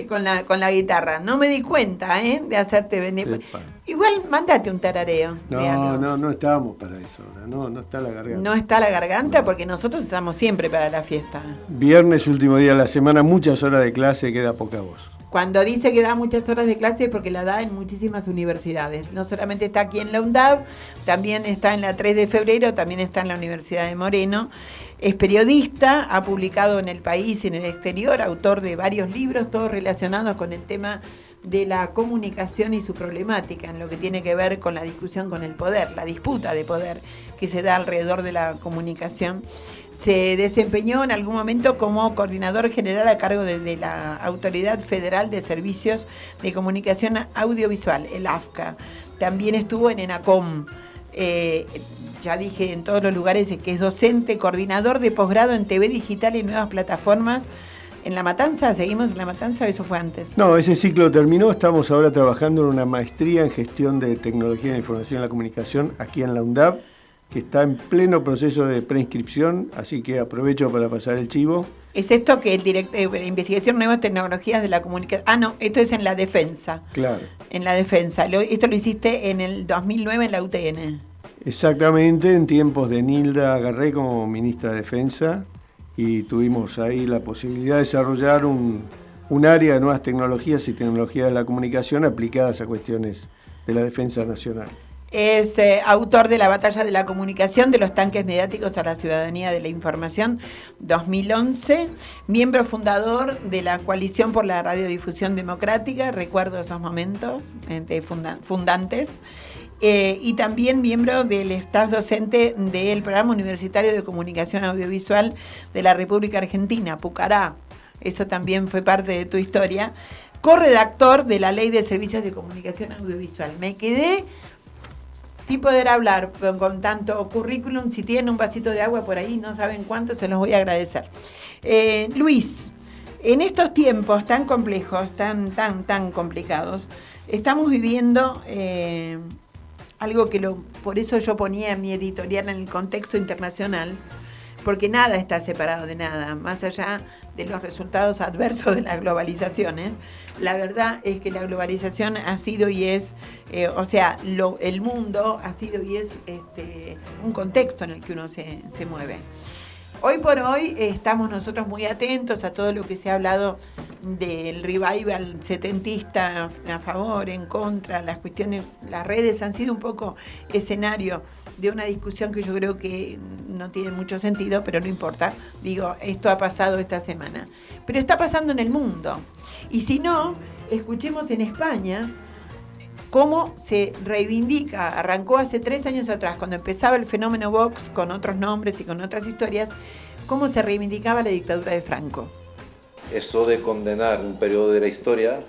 Con la, con la guitarra. No me di cuenta, ¿eh? De hacerte venir. Epa. Igual, mándate un tarareo. No, no, no estábamos para eso. No, no está la garganta. No está la garganta no. Porque nosotros estamos siempre para la fiesta. Viernes, último día de la semana, muchas horas de clase, queda poca voz. Cuando dice que da muchas horas de clase es porque la da en muchísimas universidades. No solamente está aquí en la UNDAV, también está en la tres de febrero, también está en la Universidad de Moreno. Es periodista, ha publicado en el país y en el exterior, autor de varios libros, todos relacionados con el tema de la comunicación y su problemática, en lo que tiene que ver con la discusión con el poder, la disputa de poder que se da alrededor de la comunicación. Se desempeñó en algún momento como coordinador general a cargo de, de la Autoridad Federal de Servicios de Comunicación Audiovisual, el AFCA. También estuvo en ENACOM. Eh, ya dije en todos los lugares que es docente, coordinador de posgrado en T V Digital y Nuevas Plataformas. ¿En La Matanza? ¿Seguimos en La Matanza o eso fue antes? No, ese ciclo terminó. Estamos ahora trabajando en una maestría en Gestión de Tecnología de la Información y la Comunicación aquí en la UNDAV, que está en pleno proceso de preinscripción, así que aprovecho para pasar el chivo. ¿Es esto que el director eh, Investigación Nuevas Tecnologías de la Comunicación? Ah, no, esto es en la defensa. Claro. En la defensa. Lo, esto lo hiciste en el dos mil nueve en la U T N. Exactamente, en tiempos de Nilda Garré como ministra de Defensa, y tuvimos ahí la posibilidad de desarrollar un, un área de nuevas tecnologías y tecnologías de la comunicación aplicadas a cuestiones de la defensa nacional. Es eh, autor de La Batalla de la Comunicación, de los tanques mediáticos a la ciudadanía de la información, dos mil once. Miembro fundador de la Coalición por la Radiodifusión Democrática, recuerdo esos momentos de funda fundantes. Eh, y también miembro del staff docente del Programa Universitario de Comunicación Audiovisual de la República Argentina, Pucará. Eso también fue parte de tu historia. Corredactor de la Ley de Servicios de Comunicación Audiovisual. Me quedé sin poder hablar con, con tanto currículum. Si tienen un vasito de agua por ahí, no saben cuánto, se los voy a agradecer. Eh, Luis, en estos tiempos tan complejos, tan, tan, tan complicados, estamos viviendo eh, algo que lo, por eso yo ponía mi editorial en el contexto internacional, porque nada está separado de nada, más allá de los resultados adversos de las globalizaciones. La verdad es que la globalización ha sido y es, eh, o sea, lo, el mundo ha sido y es este, un contexto en el que uno se, se mueve. Hoy por hoy estamos nosotros muy atentos a todo lo que se ha hablado del revival setentista a favor, en contra, las cuestiones, las redes han sido un poco escenario de una discusión que yo creo que no tiene mucho sentido, pero no importa. Digo, esto ha pasado esta semana. Pero está pasando en el mundo. Y si no, escuchemos en España cómo se reivindica. Arrancó hace tres años atrás, cuando empezaba el fenómeno Vox, con otros nombres y con otras historias, cómo se reivindicaba la dictadura de Franco. Eso de condenar un periodo de la historia,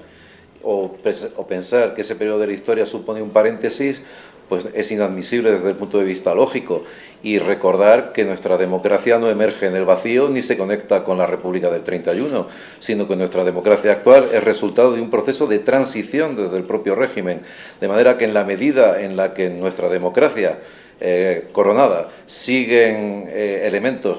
o, o pensar que ese periodo de la historia supone un paréntesis, pues es inadmisible desde el punto de vista lógico. Y recordar que nuestra democracia no emerge en el vacío ni se conecta con la República del treinta y uno, sino que nuestra democracia actual es resultado de un proceso de transición desde el propio régimen. De manera que en la medida en la que nuestra democracia eh, coronada siguen eh, elementos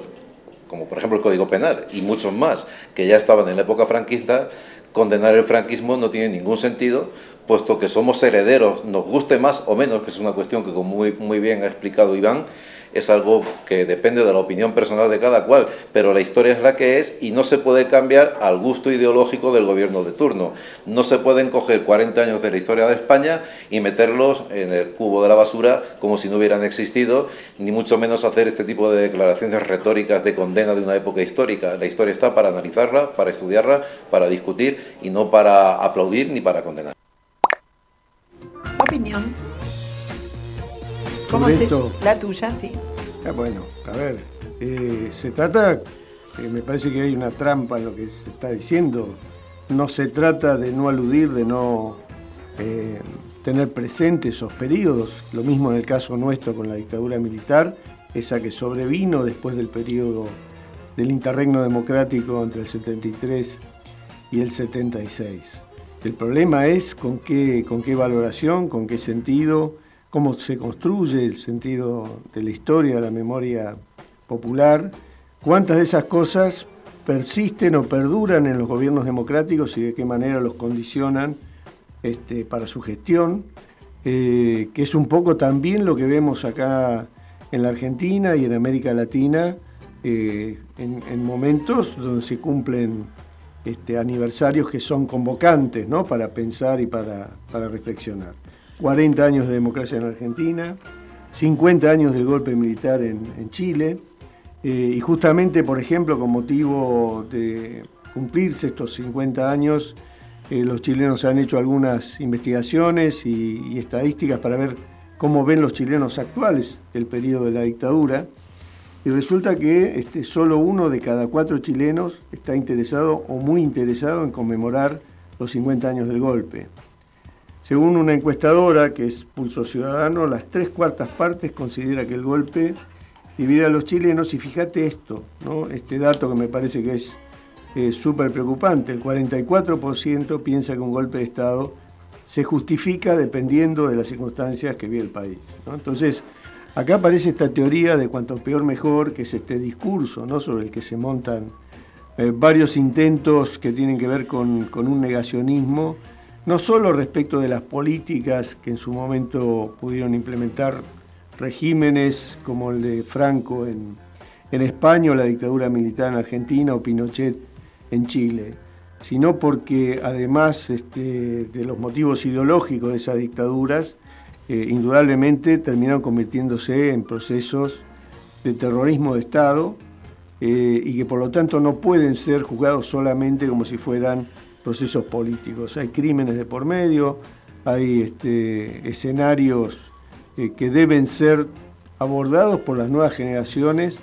como por ejemplo el Código Penal y muchos más que ya estaban en la época franquista, condenar el franquismo no tiene ningún sentido puesto que somos herederos, nos guste más o menos, que es una cuestión que como muy, muy bien ha explicado Iván, es algo que depende de la opinión personal de cada cual, pero la historia es la que es y no se puede cambiar al gusto ideológico del gobierno de turno. No se pueden coger cuarenta años de la historia de España y meterlos en el cubo de la basura como si no hubieran existido, ni mucho menos hacer este tipo de declaraciones retóricas de condena de una época histórica. La historia está para analizarla, para estudiarla, para discutir y no para aplaudir ni para condenar. Opinión. ¿Cómo es esto? La tuya, sí. Ah, bueno, a ver, eh, se trata, eh, me parece que hay una trampa en lo que se está diciendo. No se trata de no aludir, de no eh, tener presentes esos periodos. Lo mismo en el caso nuestro con la dictadura militar, esa que sobrevino después del periodo del interregno democrático entre el setenta y tres y el setenta y seis. El problema es con qué, con qué valoración, con qué sentido, cómo se construye el sentido de la historia, de la memoria popular, cuántas de esas cosas persisten o perduran en los gobiernos democráticos y de qué manera los condicionan este, para su gestión, eh, que es un poco también lo que vemos acá en la Argentina y en América Latina, eh, en, en momentos donde se cumplen este, aniversarios que son convocantes, ¿no?, para pensar y para, para reflexionar. cuarenta años de democracia en Argentina, cincuenta años del golpe militar en, en Chile, eh, y justamente, por ejemplo, con motivo de cumplirse estos cincuenta años, eh, los chilenos han hecho algunas investigaciones y, y estadísticas para ver cómo ven los chilenos actuales el periodo de la dictadura, y resulta que este, solo uno de cada cuatro chilenos está interesado o muy interesado en conmemorar los cincuenta años del golpe. Según una encuestadora que es Pulso Ciudadano, las tres cuartas partes considera que el golpe divide a los chilenos. Y fíjate esto, ¿no?, este dato que me parece que es eh, súper preocupante. El cuarenta y cuatro por ciento piensa que un golpe de Estado se justifica dependiendo de las circunstancias que vive el país, ¿no? Entonces, acá aparece esta teoría de cuanto peor mejor, que es este discurso, ¿no?, sobre el que se montan eh, varios intentos que tienen que ver con, con un negacionismo, no solo respecto de las políticas que en su momento pudieron implementar regímenes como el de Franco en, en España, o la dictadura militar en Argentina, o Pinochet en Chile, sino porque además este, de los motivos ideológicos de esas dictaduras, eh, indudablemente terminaron convirtiéndose en procesos de terrorismo de Estado eh, y que por lo tanto no pueden ser juzgados solamente como si fueran procesos políticos. Hay crímenes de por medio, hay este, escenarios eh, que deben ser abordados por las nuevas generaciones,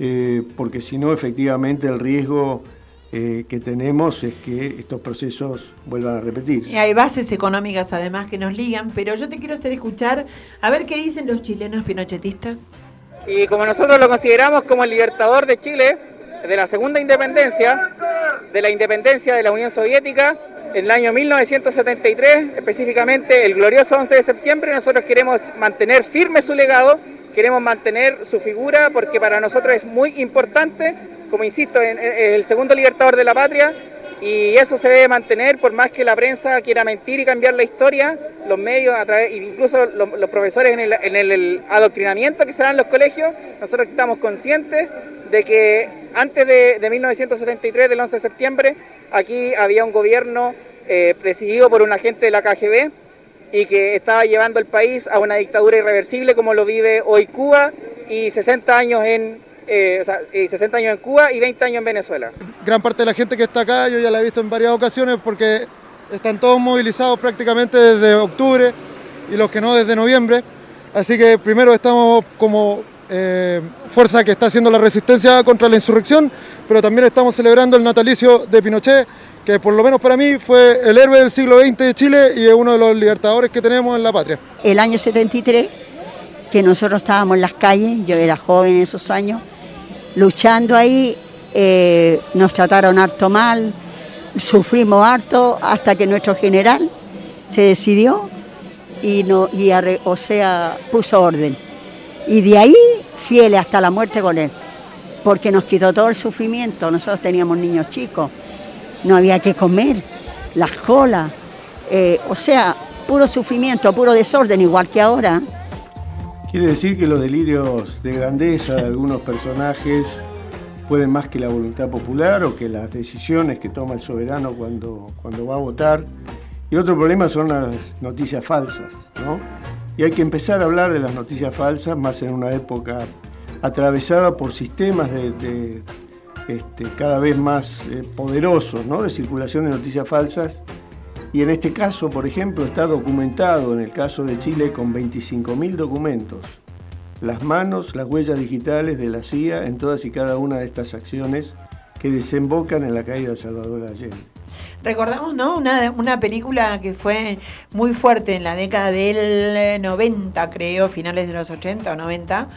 eh, porque si no, efectivamente, el riesgo eh, que tenemos es que estos procesos vuelvan a repetirse. Y hay bases económicas, además, que nos ligan, pero yo te quiero hacer escuchar, a ver qué dicen los chilenos pinochetistas. Y como nosotros lo consideramos como el libertador de Chile, de la segunda independencia, de la independencia de la Unión Soviética, en el año mil novecientos setenta y tres, específicamente el glorioso once de septiembre, nosotros queremos mantener firme su legado, queremos mantener su figura, porque para nosotros es muy importante, como insisto, en, en el segundo libertador de la patria, y eso se debe mantener por más que la prensa quiera mentir y cambiar la historia, los medios, a través, incluso los, los profesores en el, en el adoctrinamiento que se da en los colegios. Nosotros estamos conscientes de que antes de, de mil novecientos setenta y tres, del once de septiembre, aquí había un gobierno eh, presidido por un agente de la K G B y que estaba llevando el país a una dictadura irreversible como lo vive hoy Cuba, y sesenta años en, eh, o sea, y sesenta años en Cuba y veinte años en Venezuela. Gran parte de la gente que está acá, yo ya la he visto en varias ocasiones, porque están todos movilizados prácticamente desde octubre y los que no desde noviembre. Así que primero estamos como Eh, fuerza que está haciendo la resistencia contra la insurrección, pero también estamos celebrando el natalicio de Pinochet, que por lo menos para mí fue el héroe del siglo veinte de Chile y es uno de los libertadores que tenemos en la patria. El año setenta y tres, que nosotros estábamos en las calles, yo era joven en esos años, luchando ahí, eh, nos trataron harto mal, sufrimos harto, hasta que nuestro general se decidió y, no, y arre, o sea, puso orden. Y de ahí, fieles hasta la muerte con él, porque nos quitó todo el sufrimiento. Nosotros teníamos niños chicos, no había que comer, las colas, Eh, o sea, puro sufrimiento, puro desorden, igual que ahora. Quiere decir que los delirios de grandeza de algunos personajes pueden más que la voluntad popular o que las decisiones que toma el soberano cuando, cuando va a votar. Y otro problema son las noticias falsas, ¿no? Y hay que empezar a hablar de las noticias falsas, más en una época atravesada por sistemas de, de, este, cada vez más eh, poderosos, ¿no?, de circulación de noticias falsas. Y en este caso, por ejemplo, está documentado, en el caso de Chile, con veinticinco mil documentos, las manos, las huellas digitales de la C I A en todas y cada una de estas acciones que desembocan en la caída de Salvador Allende. Recordamos, ¿no?, una, una película que fue muy fuerte en la década del noventa, creo, finales de los ochenta o noventa,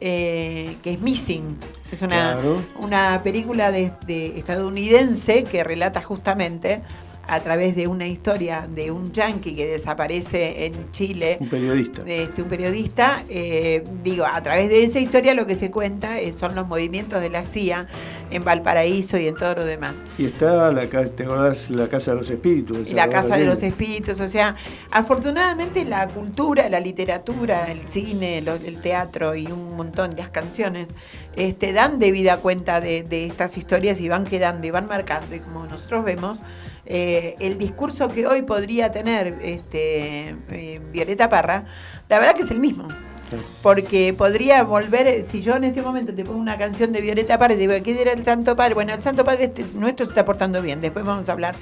eh, que es Missing. Es una, claro. una película de, de estadounidense que relata justamente a través de una historia de un yanqui que desaparece en Chile. Un periodista. Este, un periodista. Eh, digo, a través de esa historia lo que se cuenta es, son los movimientos de la C I A en Valparaíso y en todo lo demás. Y está, la, ¿te acordás? La Casa de los Espíritus. Y la Casa de los Espíritus. O sea, afortunadamente la cultura, la literatura, el cine, el, el teatro y un montón de las canciones este, dan debida cuenta de, de estas historias y van quedando y van marcando. Y como nosotros vemos, Eh, el discurso que hoy podría tener este, eh, Violeta Parra, la verdad que es el mismo. Sí. Porque podría volver, si yo en este momento te pongo una canción de Violeta Parra y te digo, ¿qué era el Santo Padre? Bueno, el Santo Padre este, nuestro se está portando bien, después vamos a hablar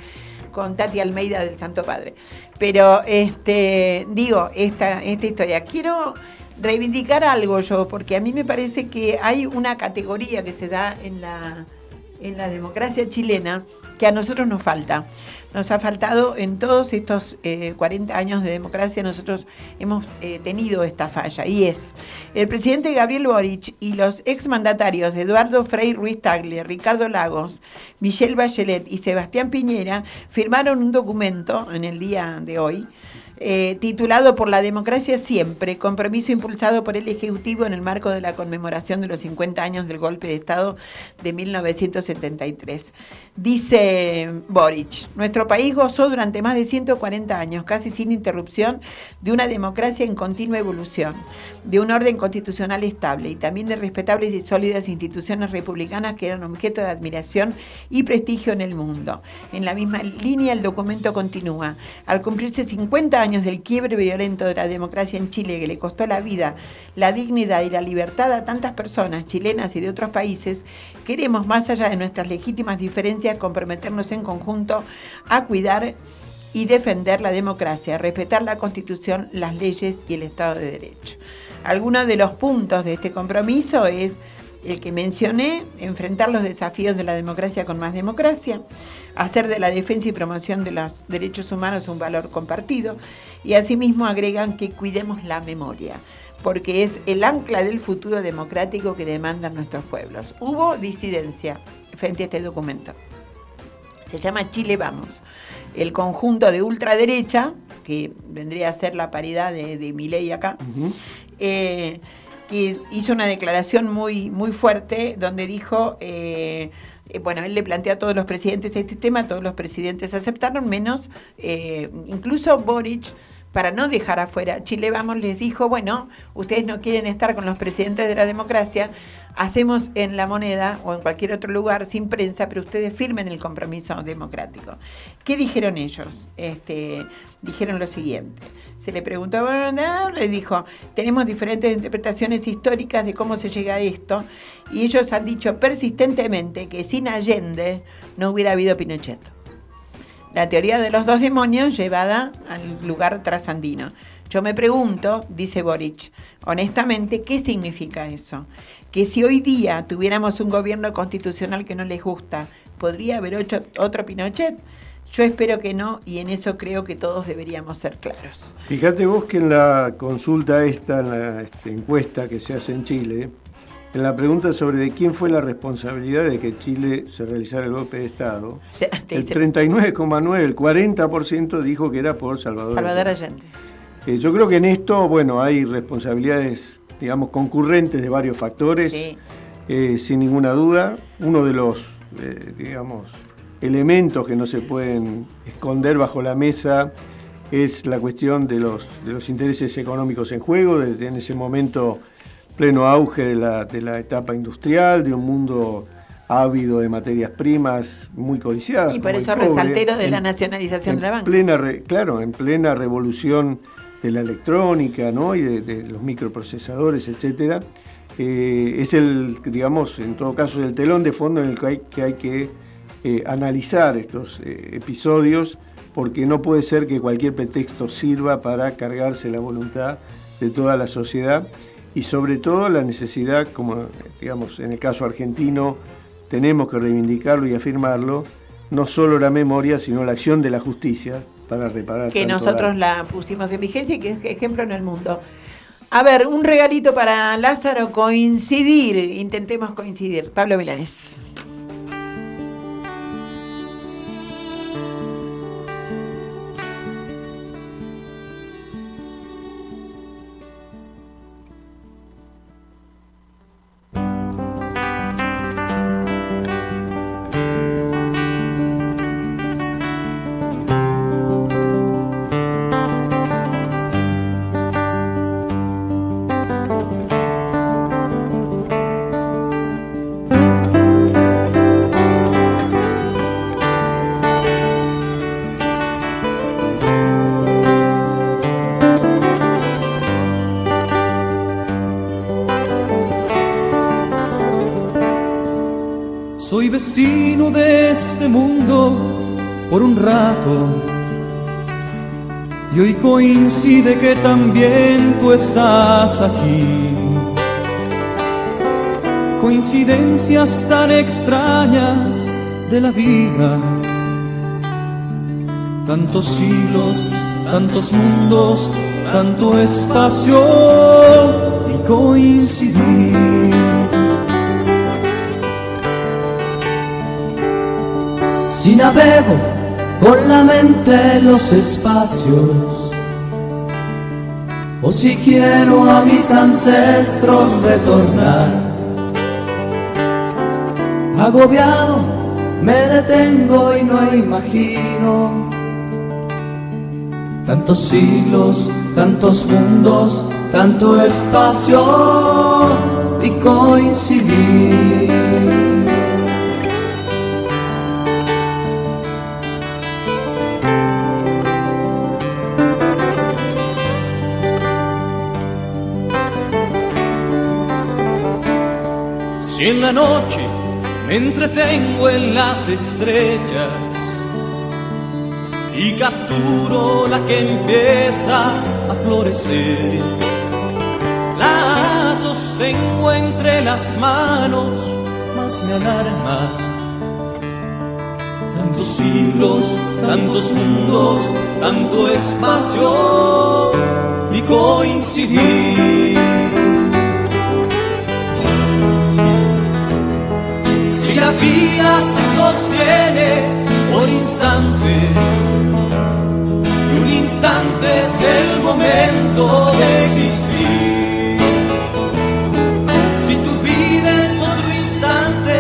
con Tati Almeida del Santo Padre. Pero este, digo, esta, esta historia, quiero reivindicar algo yo, porque a mí me parece que hay una categoría que se da en la... en la democracia chilena, que a nosotros nos falta. Nos ha faltado en todos estos eh, cuarenta años de democracia, nosotros hemos eh, tenido esta falla, y es el presidente Gabriel Boric y los exmandatarios Eduardo Frei Ruiz Tagle, Ricardo Lagos, Michelle Bachelet y Sebastián Piñera firmaron un documento en el día de hoy, Eh, titulado Por la democracia siempre, compromiso impulsado por el Ejecutivo en el marco de la conmemoración de los cincuenta años del golpe de Estado de mil novecientos setenta y tres. Dice Boric, nuestro país gozó durante más de ciento cuarenta años, casi sin interrupción, de una democracia en continua evolución, de un orden constitucional estable y también de respetables y sólidas instituciones republicanas que eran objeto de admiración y prestigio en el mundo. En la misma línea el documento continúa. Al cumplirse cincuenta años del quiebre violento de la democracia en Chile, que le costó la vida, la dignidad y la libertad a tantas personas chilenas y de otros países, queremos, más allá de nuestras legítimas diferencias, comprometernos en conjunto a cuidar y defender la democracia, respetar la Constitución, las leyes y el Estado de Derecho. Algunos de los puntos de este compromiso es el que mencioné: enfrentar los desafíos de la democracia con más democracia, hacer de la defensa y promoción de los derechos humanos un valor compartido, y asimismo agregan que cuidemos la memoria, porque es el ancla del futuro democrático que demandan nuestros pueblos. Hubo disidencia frente a este documento. Se llama Chile Vamos. El conjunto de ultraderecha, que vendría a ser la paridad de, de Milei acá, uh-huh. eh, que hizo una declaración muy, muy fuerte donde dijo, eh, bueno, él le planteó a todos los presidentes este tema, todos los presidentes aceptaron, menos eh, incluso Boric, para no dejar afuera Chile Vamos, les dijo, bueno, ustedes no quieren estar con los presidentes de la democracia, hacemos en La Moneda o en cualquier otro lugar sin prensa, pero ustedes firmen el compromiso democrático. ¿Qué dijeron ellos? Este, dijeron lo siguiente. Se le preguntó, le dijo, tenemos diferentes interpretaciones históricas de cómo se llega a esto, y ellos han dicho persistentemente que sin Allende no hubiera habido Pinochet. La teoría de los dos demonios llevada al lugar trasandino. Yo me pregunto, dice Boric, honestamente, ¿qué significa eso? Que si hoy día tuviéramos un gobierno constitucional que no les gusta, ¿podría haber hecho otro Pinochet? Yo espero que no, y en eso creo que todos deberíamos ser claros. Fíjate vos que en la consulta esta, en la este, encuesta que se hace en Chile, en la pregunta sobre de quién fue la responsabilidad de que Chile se realizara el golpe de Estado, el treinta y nueve coma nueve, el cuarenta por ciento dijo que era por Salvador, Salvador Allende. Allende. Eh, yo creo que en esto, bueno, hay responsabilidades, digamos, concurrentes de varios factores, sí. eh, sin ninguna duda. Uno de los, eh, digamos... elementos que no se pueden esconder bajo la mesa es la cuestión de los, de los intereses económicos en juego, de, en ese momento pleno auge de la, de la etapa industrial, de un mundo ávido de materias primas muy codiciadas. Y por eso resalteros de en, la nacionalización de la banca. Plena re, claro, en plena revolución de la electrónica, ¿no? Y de, de los microprocesadores, etcétera. Eh, es el, digamos, en todo caso, el telón de fondo en el que hay que, hay que eh, analizar estos eh, episodios, porque no puede ser que cualquier pretexto sirva para cargarse la voluntad de toda la sociedad y sobre todo la necesidad, como digamos en el caso argentino, tenemos que reivindicarlo y afirmarlo, no solo la memoria, sino la acción de la justicia para reparar. Que nosotros la pusimos en vigencia y que es ejemplo en el mundo. A ver, un regalito para Lázaro, coincidir, intentemos coincidir. Pablo Milanés. Vecino de este mundo por un rato, y hoy coincide que también tú estás aquí. Coincidencias tan extrañas de la vida, tantos siglos, tantos mundos, tanto espacio y coincidir. Si navego con la mente en los espacios, o si quiero a mis ancestros retornar, agobiado me detengo y no imagino tantos siglos, tantos mundos, tanto espacio y coincidir. Si en la noche me entretengo en las estrellas y capturo la que empieza a florecer, la sostengo entre las manos, mas me alarma tantos siglos, tantos mundos, tanto espacio y coincidir. Si la vida se sostiene por instantes, y un instante es el momento de existir. Si tu vida es otro instante,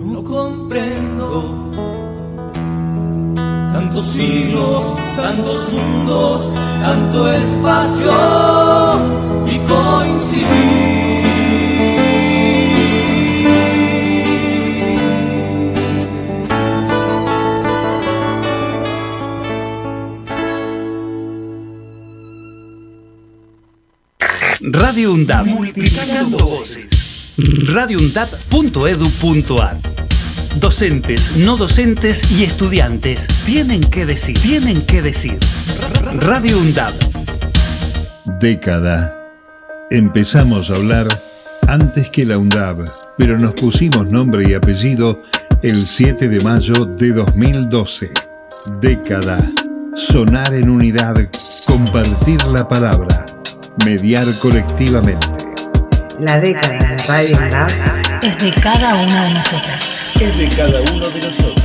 no comprendo tantos siglos, tantos mundos, tanto espacio y coincidir. Radio UNDAV, multiplicando voces. radio undab punto edu punto ar. Docentes, no docentes y estudiantes tienen que decir, tienen que decir. Radio UNDAV. Década. Empezamos a hablar antes que la UNDAV, pero nos pusimos nombre y apellido el siete de mayo de dos mil doce. Década. Sonar en unidad, compartir la palabra. Mediar colectivamente. La década de Radio UNDAV es de cada uno de nosotros. Es de cada uno de nosotros.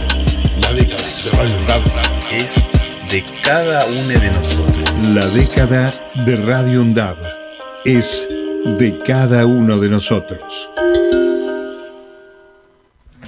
La década de Radio UNDAV es de cada uno de nosotros. La década de Radio UNDAV es de cada uno de nosotros.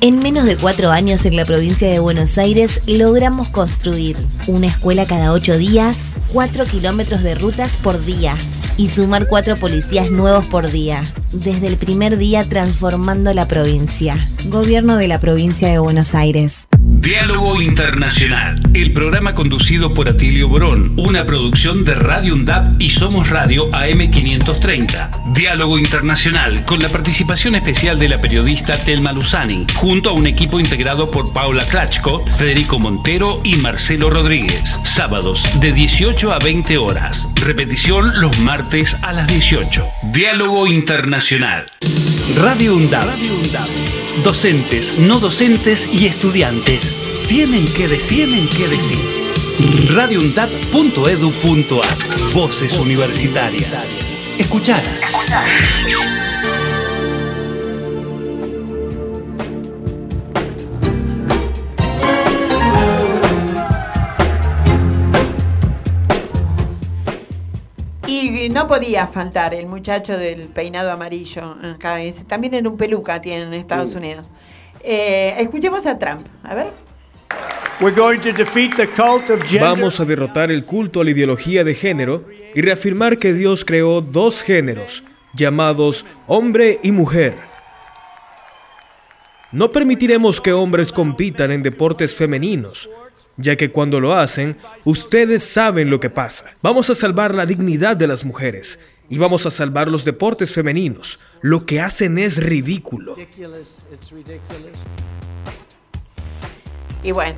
En menos de cuatro años en la provincia de Buenos Aires logramos construir una escuela cada ocho días, cuatro kilómetros de rutas por día y sumar cuatro policías nuevos por día. Desde el primer día transformando la provincia. Gobierno de la provincia de Buenos Aires. Diálogo Internacional, el programa conducido por Atilio Borón, una producción de Radio UNDAV y Somos Radio A M quinientos treinta. Diálogo Internacional, con la participación especial de la periodista Telma Luzzani, junto a un equipo integrado por Paula Klachko, Federico Montero y Marcelo Rodríguez. Sábados de dieciocho a veinte horas. Repetición los martes a las dieciocho. Diálogo Internacional. Radio UNDAV. Radio UNDAV. Docentes, no docentes y estudiantes tienen que decir, tienen que decir. radio undap punto edu punto ar. Voces universitarias. Escuchar. Y no podía faltar el muchacho del peinado amarillo. También en un peluca tienen en Estados Unidos. Eh, escuchemos a Trump, a ver. Vamos a derrotar el culto a la ideología de género y reafirmar que Dios creó dos géneros, llamados hombre y mujer. No permitiremos que hombres compitan en deportes femeninos, ya que cuando lo hacen, ustedes saben lo que pasa. Vamos a salvar la dignidad de las mujeres y vamos a salvar los deportes femeninos. Lo que hacen es ridículo. Y bueno,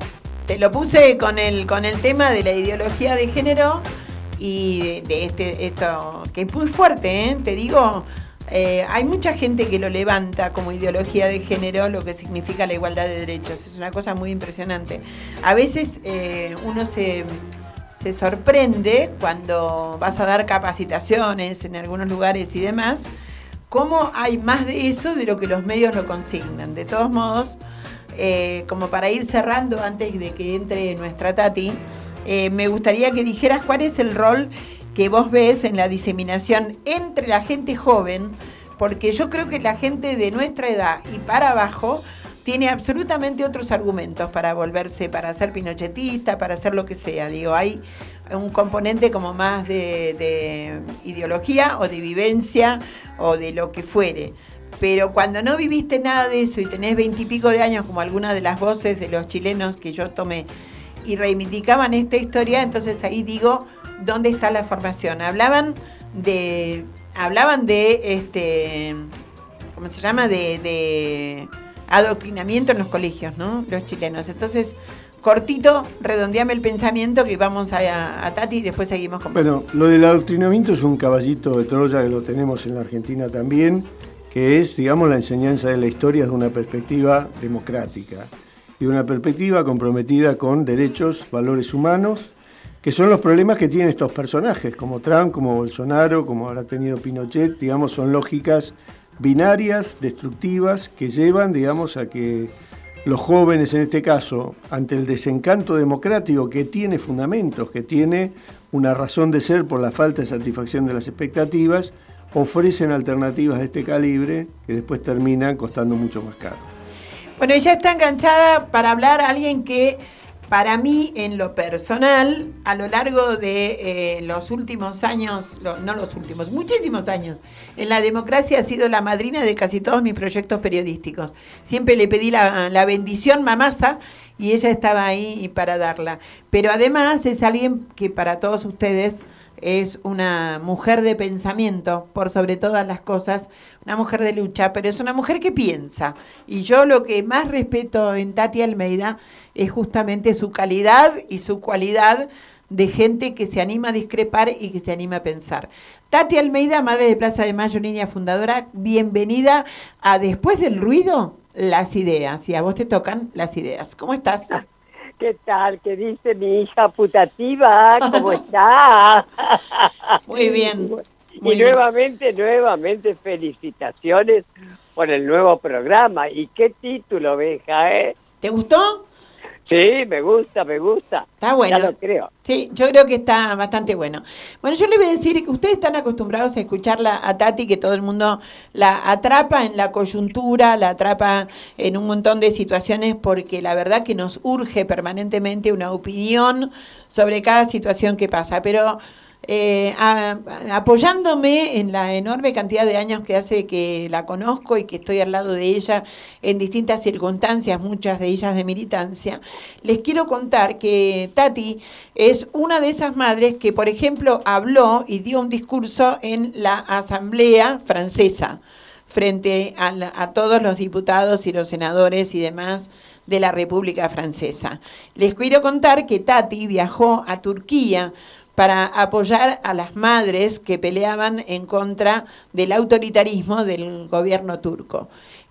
te lo puse con el, con el tema de la ideología de género y de, de este, esto, que es muy fuerte, ¿eh? Te digo, eh, hay mucha gente que lo levanta como ideología de género, lo que significa la igualdad de derechos. Es una cosa muy impresionante. A veces eh, uno se, se sorprende cuando vas a dar capacitaciones en algunos lugares y demás, cómo hay más de eso de lo que los medios lo consignan. De todos modos, eh, como para ir cerrando antes de que entre nuestra Tati, eh, me gustaría que dijeras cuál es el rol que vos ves en la diseminación entre la gente joven, porque yo creo que la gente de nuestra edad y para abajo tiene absolutamente otros argumentos para volverse, para ser pinochetista, para hacer lo que sea. Digo, hay un componente como más de, de ideología o de vivencia o de lo que fuere. Pero cuando no viviste nada de eso y tenés veintipico de años, como alguna de las voces de los chilenos que yo tomé, y reivindicaban esta historia, entonces ahí digo, ¿dónde está la formación? Hablaban de, hablaban de, este, ¿cómo se llama? De, de adoctrinamiento en los colegios, ¿no? Los chilenos. Entonces, cortito, redondeame el pensamiento que vamos a, a Tati y después seguimos con... Bueno, lo del adoctrinamiento es un caballito de Troya que lo tenemos en la Argentina también, que es, digamos, la enseñanza de la historia desde una perspectiva democrática y una perspectiva comprometida con derechos, valores humanos, que son los problemas que tienen estos personajes, como Trump, como Bolsonaro, como habrá tenido Pinochet, digamos, son lógicas binarias, destructivas, que llevan, digamos, a que los jóvenes, en este caso, ante el desencanto democrático que tiene fundamentos, que tiene una razón de ser por la falta de satisfacción de las expectativas, ofrecen alternativas de este calibre que después terminan costando mucho más caro. Bueno, y ya está enganchada para hablar a alguien que... Para mí, en lo personal, a lo largo de eh, los últimos años, lo, no los últimos, muchísimos años, en la democracia ha sido la madrina de casi todos mis proyectos periodísticos. Siempre le pedí la, la bendición mamasa y ella estaba ahí para darla. Pero además es alguien que para todos ustedes es una mujer de pensamiento, por sobre todas las cosas, una mujer de lucha, pero es una mujer que piensa. Y yo lo que más respeto en Tati Almeida es justamente su calidad y su cualidad de gente que se anima a discrepar y que se anima a pensar. Tati Almeida, madre de Plaza de Mayo, niña fundadora, bienvenida a Después del Ruido, las ideas. Y a vos te tocan las ideas. ¿Cómo estás? ¿Qué tal? ¿Qué dice mi hija putativa? ¿Cómo está? Muy bien. Muy y bien. nuevamente, nuevamente, felicitaciones por el nuevo programa. ¿Y qué título, Beja, eh? ¿Te gustó? Sí, me gusta, me gusta. Está bueno. Ya lo creo. Sí, yo creo que está bastante bueno. Bueno, yo le voy a decir que ustedes están acostumbrados a escucharla a Tati, que todo el mundo la atrapa en la coyuntura, la atrapa en un montón de situaciones, porque la verdad que nos urge permanentemente una opinión sobre cada situación que pasa. Pero eh, a, apoyándome en la enorme cantidad de años que hace que la conozco y que estoy al lado de ella en distintas circunstancias, muchas de ellas de militancia, les quiero contar que Tati es una de esas madres que, por ejemplo, habló y dio un discurso en la Asamblea Francesa frente a, la, a todos los diputados y los senadores y demás de la República Francesa. Les quiero contar que Tati viajó a Turquía para apoyar a las madres que peleaban en contra del autoritarismo del gobierno turco.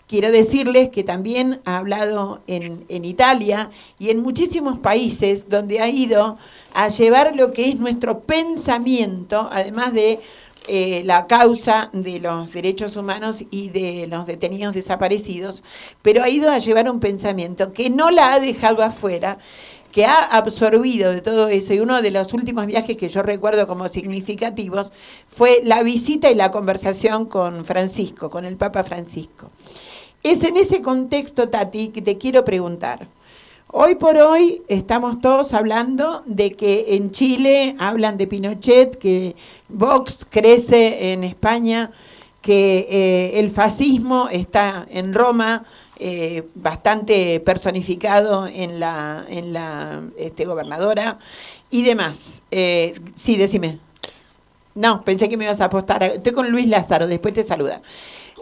Quiero decirles que también ha hablado en, en Italia y en muchísimos países donde ha ido a llevar lo que es nuestro pensamiento, además de eh, la causa de los derechos humanos y de los detenidos desaparecidos, pero ha ido a llevar un pensamiento que no la ha dejado afuera, que ha absorbido de todo eso, y uno de los últimos viajes que yo recuerdo como significativos fue la visita y la conversación con Francisco, con el Papa Francisco. Es en ese contexto, Tati, que te quiero preguntar. Hoy por hoy estamos todos hablando de que en Chile hablan de Pinochet, que Vox crece en España, que eh, el fascismo está en Roma, Eh, bastante personificado en la, en la este, gobernadora y demás. Eh, sí, decime. No, pensé que me ibas a apostar. Estoy con Luis Lázaro, después te saluda.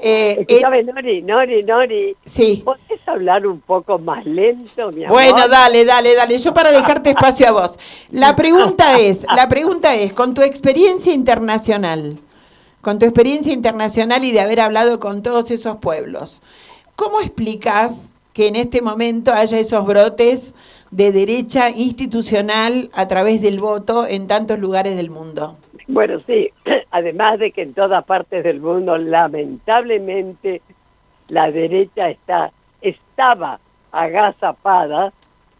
Eh, Escúchame, eh, Nori, Nori, Nori. Sí. ¿Podés hablar un poco más lento, mi amor? Bueno, dale, dale, dale. Yo para dejarte espacio a vos. La pregunta es, la pregunta es, con tu experiencia internacional, con tu experiencia internacional y de haber hablado con todos esos pueblos, ¿cómo explicas que en este momento haya esos brotes de derecha institucional a través del voto en tantos lugares del mundo? Bueno, sí, además de que en todas partes del mundo, lamentablemente, la derecha está estaba agazapada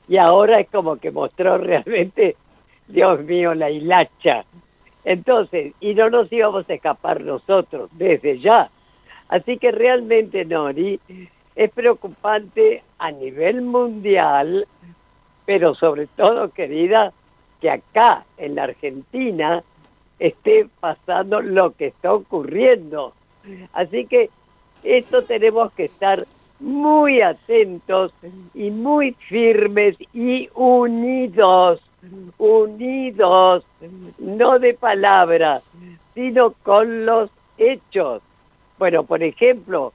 y ahora es como que mostró realmente, Dios mío, la hilacha. Entonces, y no nos íbamos a escapar nosotros desde ya. Así que realmente, Nori, es preocupante a nivel mundial, pero sobre todo, querida, que acá en la Argentina esté pasando lo que está ocurriendo. Así que esto tenemos que estar muy atentos y muy firmes y unidos, unidos, no de palabra, sino con los hechos. Bueno, por ejemplo,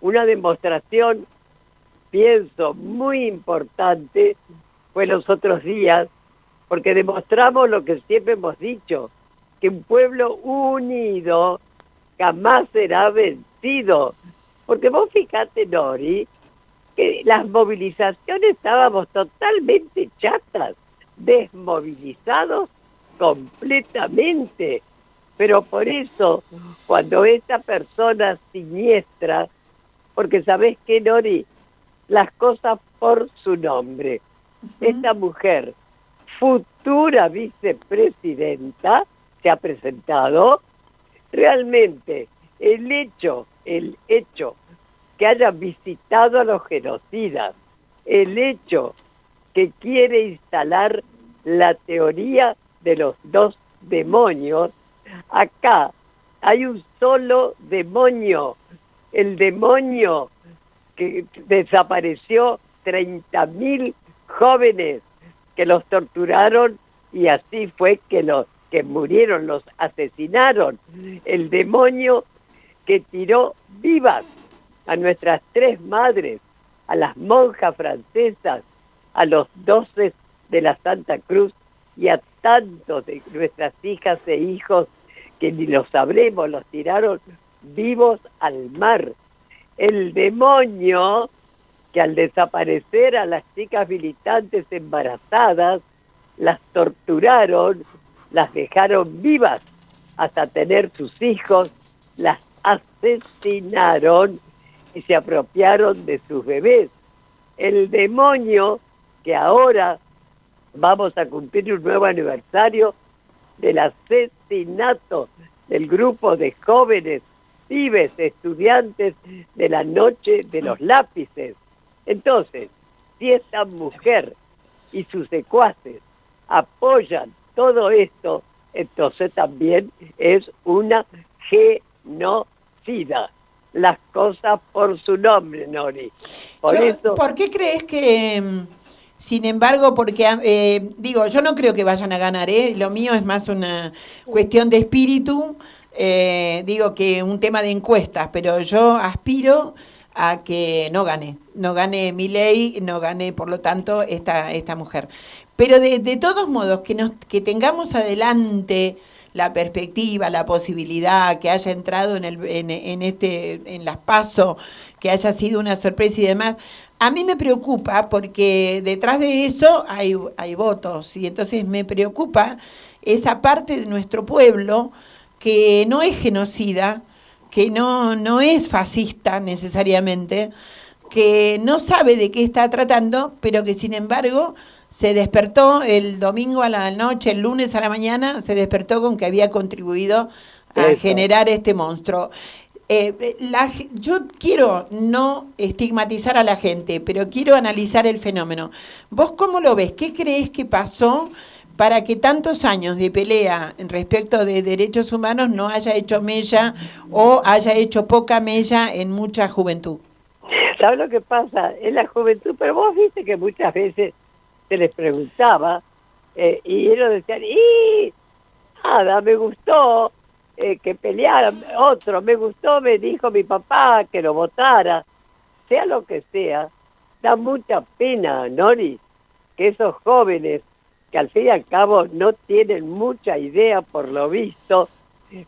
una demostración, pienso, muy importante fue los otros días, porque demostramos lo que siempre hemos dicho, que un pueblo unido jamás será vencido. Porque vos fijate, Nori, que las movilizaciones estábamos totalmente chatas, desmovilizados completamente. Pero por eso, cuando esta persona siniestra, porque ¿sabés qué, Nori? Las cosas por su nombre. Uh-huh. Esta mujer, futura vicepresidenta, se ha presentado. Realmente, el hecho, el hecho que haya visitado a los genocidas, el hecho que quiere instalar la teoría de los dos demonios, acá hay un solo demonio, el demonio que desapareció treinta mil jóvenes que los torturaron y así fue que los que murieron, los asesinaron. El demonio que tiró vivas a nuestras tres madres, a las monjas francesas, a los doce de la Santa Cruz y a tantos de nuestras hijas e hijos que ni lo sabremos, los tiraron vivos al mar. El demonio que al desaparecer a las chicas militantes embarazadas, las torturaron, las dejaron vivas hasta tener sus hijos, las asesinaron y se apropiaron de sus bebés. El demonio que ahora vamos a cumplir un nuevo aniversario del asesinato del grupo de jóvenes, pibes, estudiantes de la noche de los lápices. Entonces, si esta mujer y sus secuaces apoyan todo esto, entonces también es una genocida. Las cosas por su nombre, Nori. Por, yo, eso... ¿Por qué crees que, sin embargo, porque, eh, digo, yo no creo que vayan a ganar, ¿eh? Lo mío es más una cuestión de espíritu, eh, digo que un tema de encuestas, pero yo aspiro a que no gane, no gane Milei, no gane, por lo tanto, esta, esta mujer. Pero de, de todos modos, que, nos, que tengamos adelante la perspectiva, la posibilidad, que haya entrado en, el, en, en, este, en las PASO, que haya sido una sorpresa y demás, a mí me preocupa porque detrás de eso hay, hay votos, y entonces me preocupa esa parte de nuestro pueblo que no es genocida, que no, no es fascista necesariamente, que no sabe de qué está tratando, pero que sin embargo... se despertó el domingo a la noche, el lunes a la mañana, se despertó con que había contribuido a Eso. generar este monstruo. Eh, la, yo quiero no estigmatizar a la gente, pero quiero analizar el fenómeno. ¿Vos cómo lo ves? ¿Qué crees que pasó para que tantos años de pelea respecto de derechos humanos no haya hecho mella o haya hecho poca mella en mucha juventud? ¿Sabes lo que pasa? En la juventud, pero vos viste que muchas veces... se les preguntaba eh, y ellos decían, ¡y! Nada, me gustó eh, que pelearan, otro, me gustó, me dijo mi papá que lo votara. Sea lo que sea, da mucha pena, Nori, que esos jóvenes, que al fin y al cabo no tienen mucha idea por lo visto,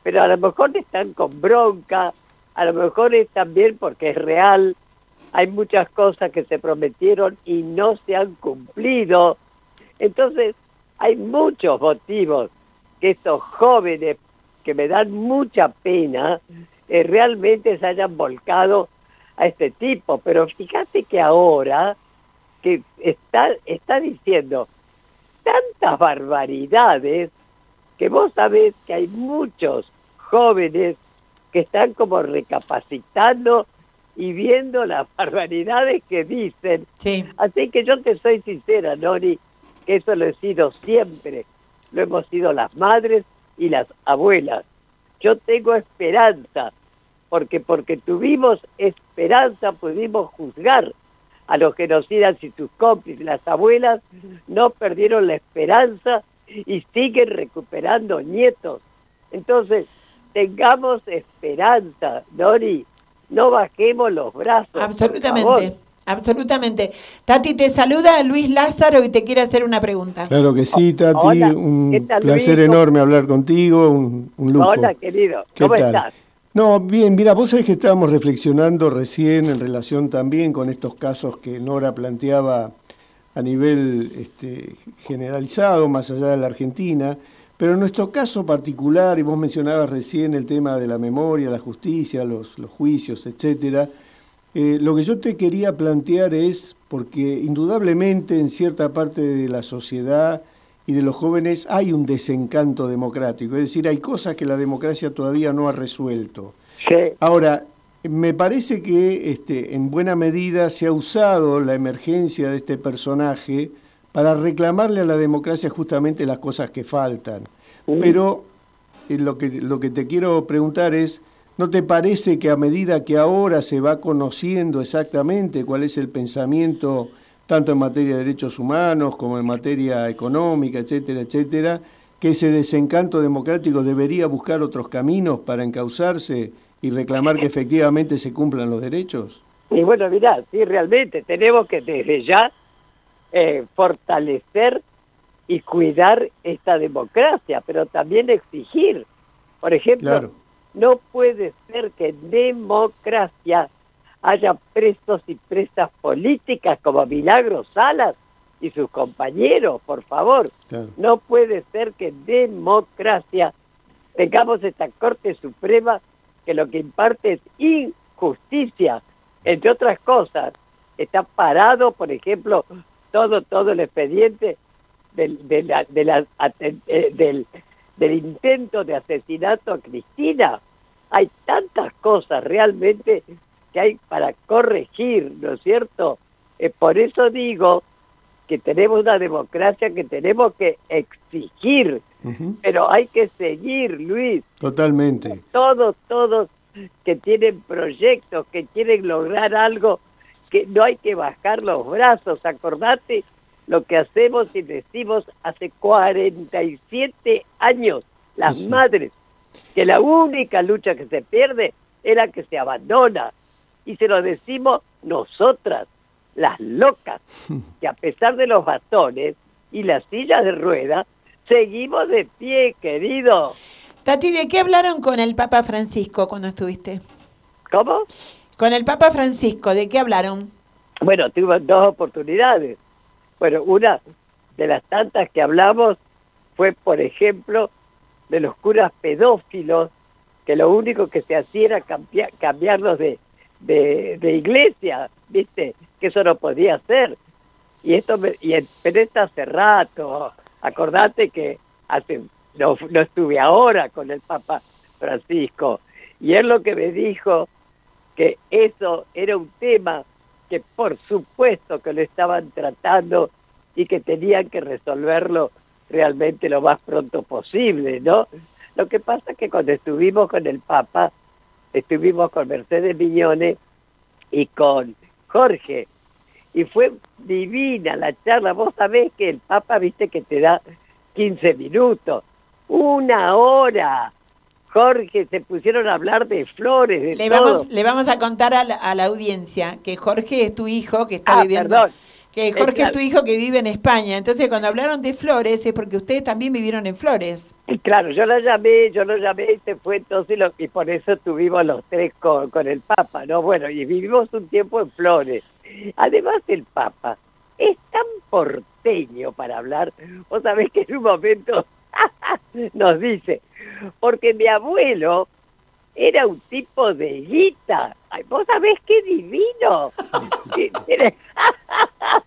pero a lo mejor están con bronca, a lo mejor es también porque es real. Hay muchas cosas que se prometieron y no se han cumplido. Entonces, hay muchos motivos que estos jóvenes, que me dan mucha pena, eh, realmente se hayan volcado a este tipo. Pero fíjate que ahora que está, está diciendo tantas barbaridades que vos sabés que hay muchos jóvenes que están como recapacitando y viendo las barbaridades que dicen. Sí. Así que yo te soy sincera, Nori, que eso lo he sido siempre. Lo hemos sido las madres y las abuelas. Yo tengo esperanza, porque porque tuvimos esperanza pudimos juzgar a los genocidas y sus cómplices. Las abuelas no perdieron la esperanza y siguen recuperando nietos. Entonces, tengamos esperanza, Nori. No bajemos los brazos. Absolutamente, absolutamente. Tati, te saluda Luis Lázaro y te quiere hacer una pregunta. Claro que sí, Tati. Hola, un placer enorme hablar contigo, un, un lujo. Hola, querido. ¿Cómo estás? No, bien, mira, vos sabés que estábamos reflexionando recién en relación también con estos casos que Nora planteaba a nivel este, generalizado, más allá de la Argentina. Pero en nuestro caso particular, y vos mencionabas recién el tema de la memoria, la justicia, los, los juicios, etcétera, eh, lo que yo te quería plantear es, porque indudablemente en cierta parte de la sociedad y de los jóvenes hay un desencanto democrático, es decir, hay cosas que la democracia todavía no ha resuelto. Sí. Ahora, me parece que este, en buena medida se ha usado la emergencia de este personaje para reclamarle a la democracia justamente las cosas que faltan. Pero eh, lo que, lo que te quiero preguntar es, ¿no te parece que a medida que ahora se va conociendo exactamente cuál es el pensamiento, tanto en materia de derechos humanos como en materia económica, etcétera, etcétera, que ese desencanto democrático debería buscar otros caminos para encauzarse y reclamar que efectivamente se cumplan los derechos? Y bueno, mirá, sí, realmente tenemos que desde ya Eh, fortalecer y cuidar esta democracia, pero también exigir. Por ejemplo, claro, no puede ser que en democracia haya presos y presas políticas como Milagros Salas y sus compañeros, por favor. Claro. No puede ser que en democracia tengamos esta Corte Suprema que lo que imparte es injusticia. Entre otras cosas, está parado, por ejemplo, todo, todo el expediente del, de la, de la, eh, del, del intento de asesinato a Cristina. Hay tantas cosas realmente que hay para corregir, ¿no es cierto? Eh, por eso digo que tenemos una democracia que tenemos que exigir, uh-huh. pero hay que seguir, Luis. Totalmente. Todos, todos que tienen proyectos, que quieren lograr algo, que no hay que bajar los brazos. Acordate lo que hacemos y decimos hace cuarenta y siete años, las sí. madres, que la única lucha que se pierde era que se abandona. Y se lo decimos nosotras, las locas, que a pesar de los bastones y las sillas de ruedas, seguimos de pie, querido. Tati, ¿de qué hablaron con el Papa Francisco cuando estuviste? ¿Cómo? Con el Papa Francisco, ¿de qué hablaron? Bueno, tuve dos oportunidades. Bueno, una de las tantas que hablamos fue, por ejemplo, de los curas pedófilos, que lo único que se hacía era cambiar, cambiarlos de, de, de iglesia, ¿viste? Que eso no podía hacer. Y esto me, y en, pero esto hace rato, acordate que hace, no, no estuve ahora con el Papa Francisco, y él lo que me dijo, que eso era un tema que por supuesto que lo estaban tratando y que tenían que resolverlo realmente lo más pronto posible, ¿no? Lo que pasa es que cuando estuvimos con el Papa, estuvimos con Mercedes Miñone y con Jorge, y fue divina la charla. Vos sabés que el Papa, viste, que te da quince minutos, una hora. Jorge, se pusieron a hablar de flores, de le todo. Vamos, le vamos a contar a la, a la audiencia que Jorge es tu hijo que está ah, viviendo... Perdón. Que Jorge es tu hijo que vive en España. Entonces, cuando hablaron de flores, es porque ustedes también vivieron en Flores. Y claro, yo la llamé, yo lo llamé y se fue entonces, lo, y por eso estuvimos los tres con, con el Papa, ¿no? Bueno, y vivimos un tiempo en Flores. Además, el Papa es tan porteño para hablar. Vos sabés que en un momento nos dice, porque mi abuelo era un tipo de guita. Ay, vos sabés qué divino. Tiene,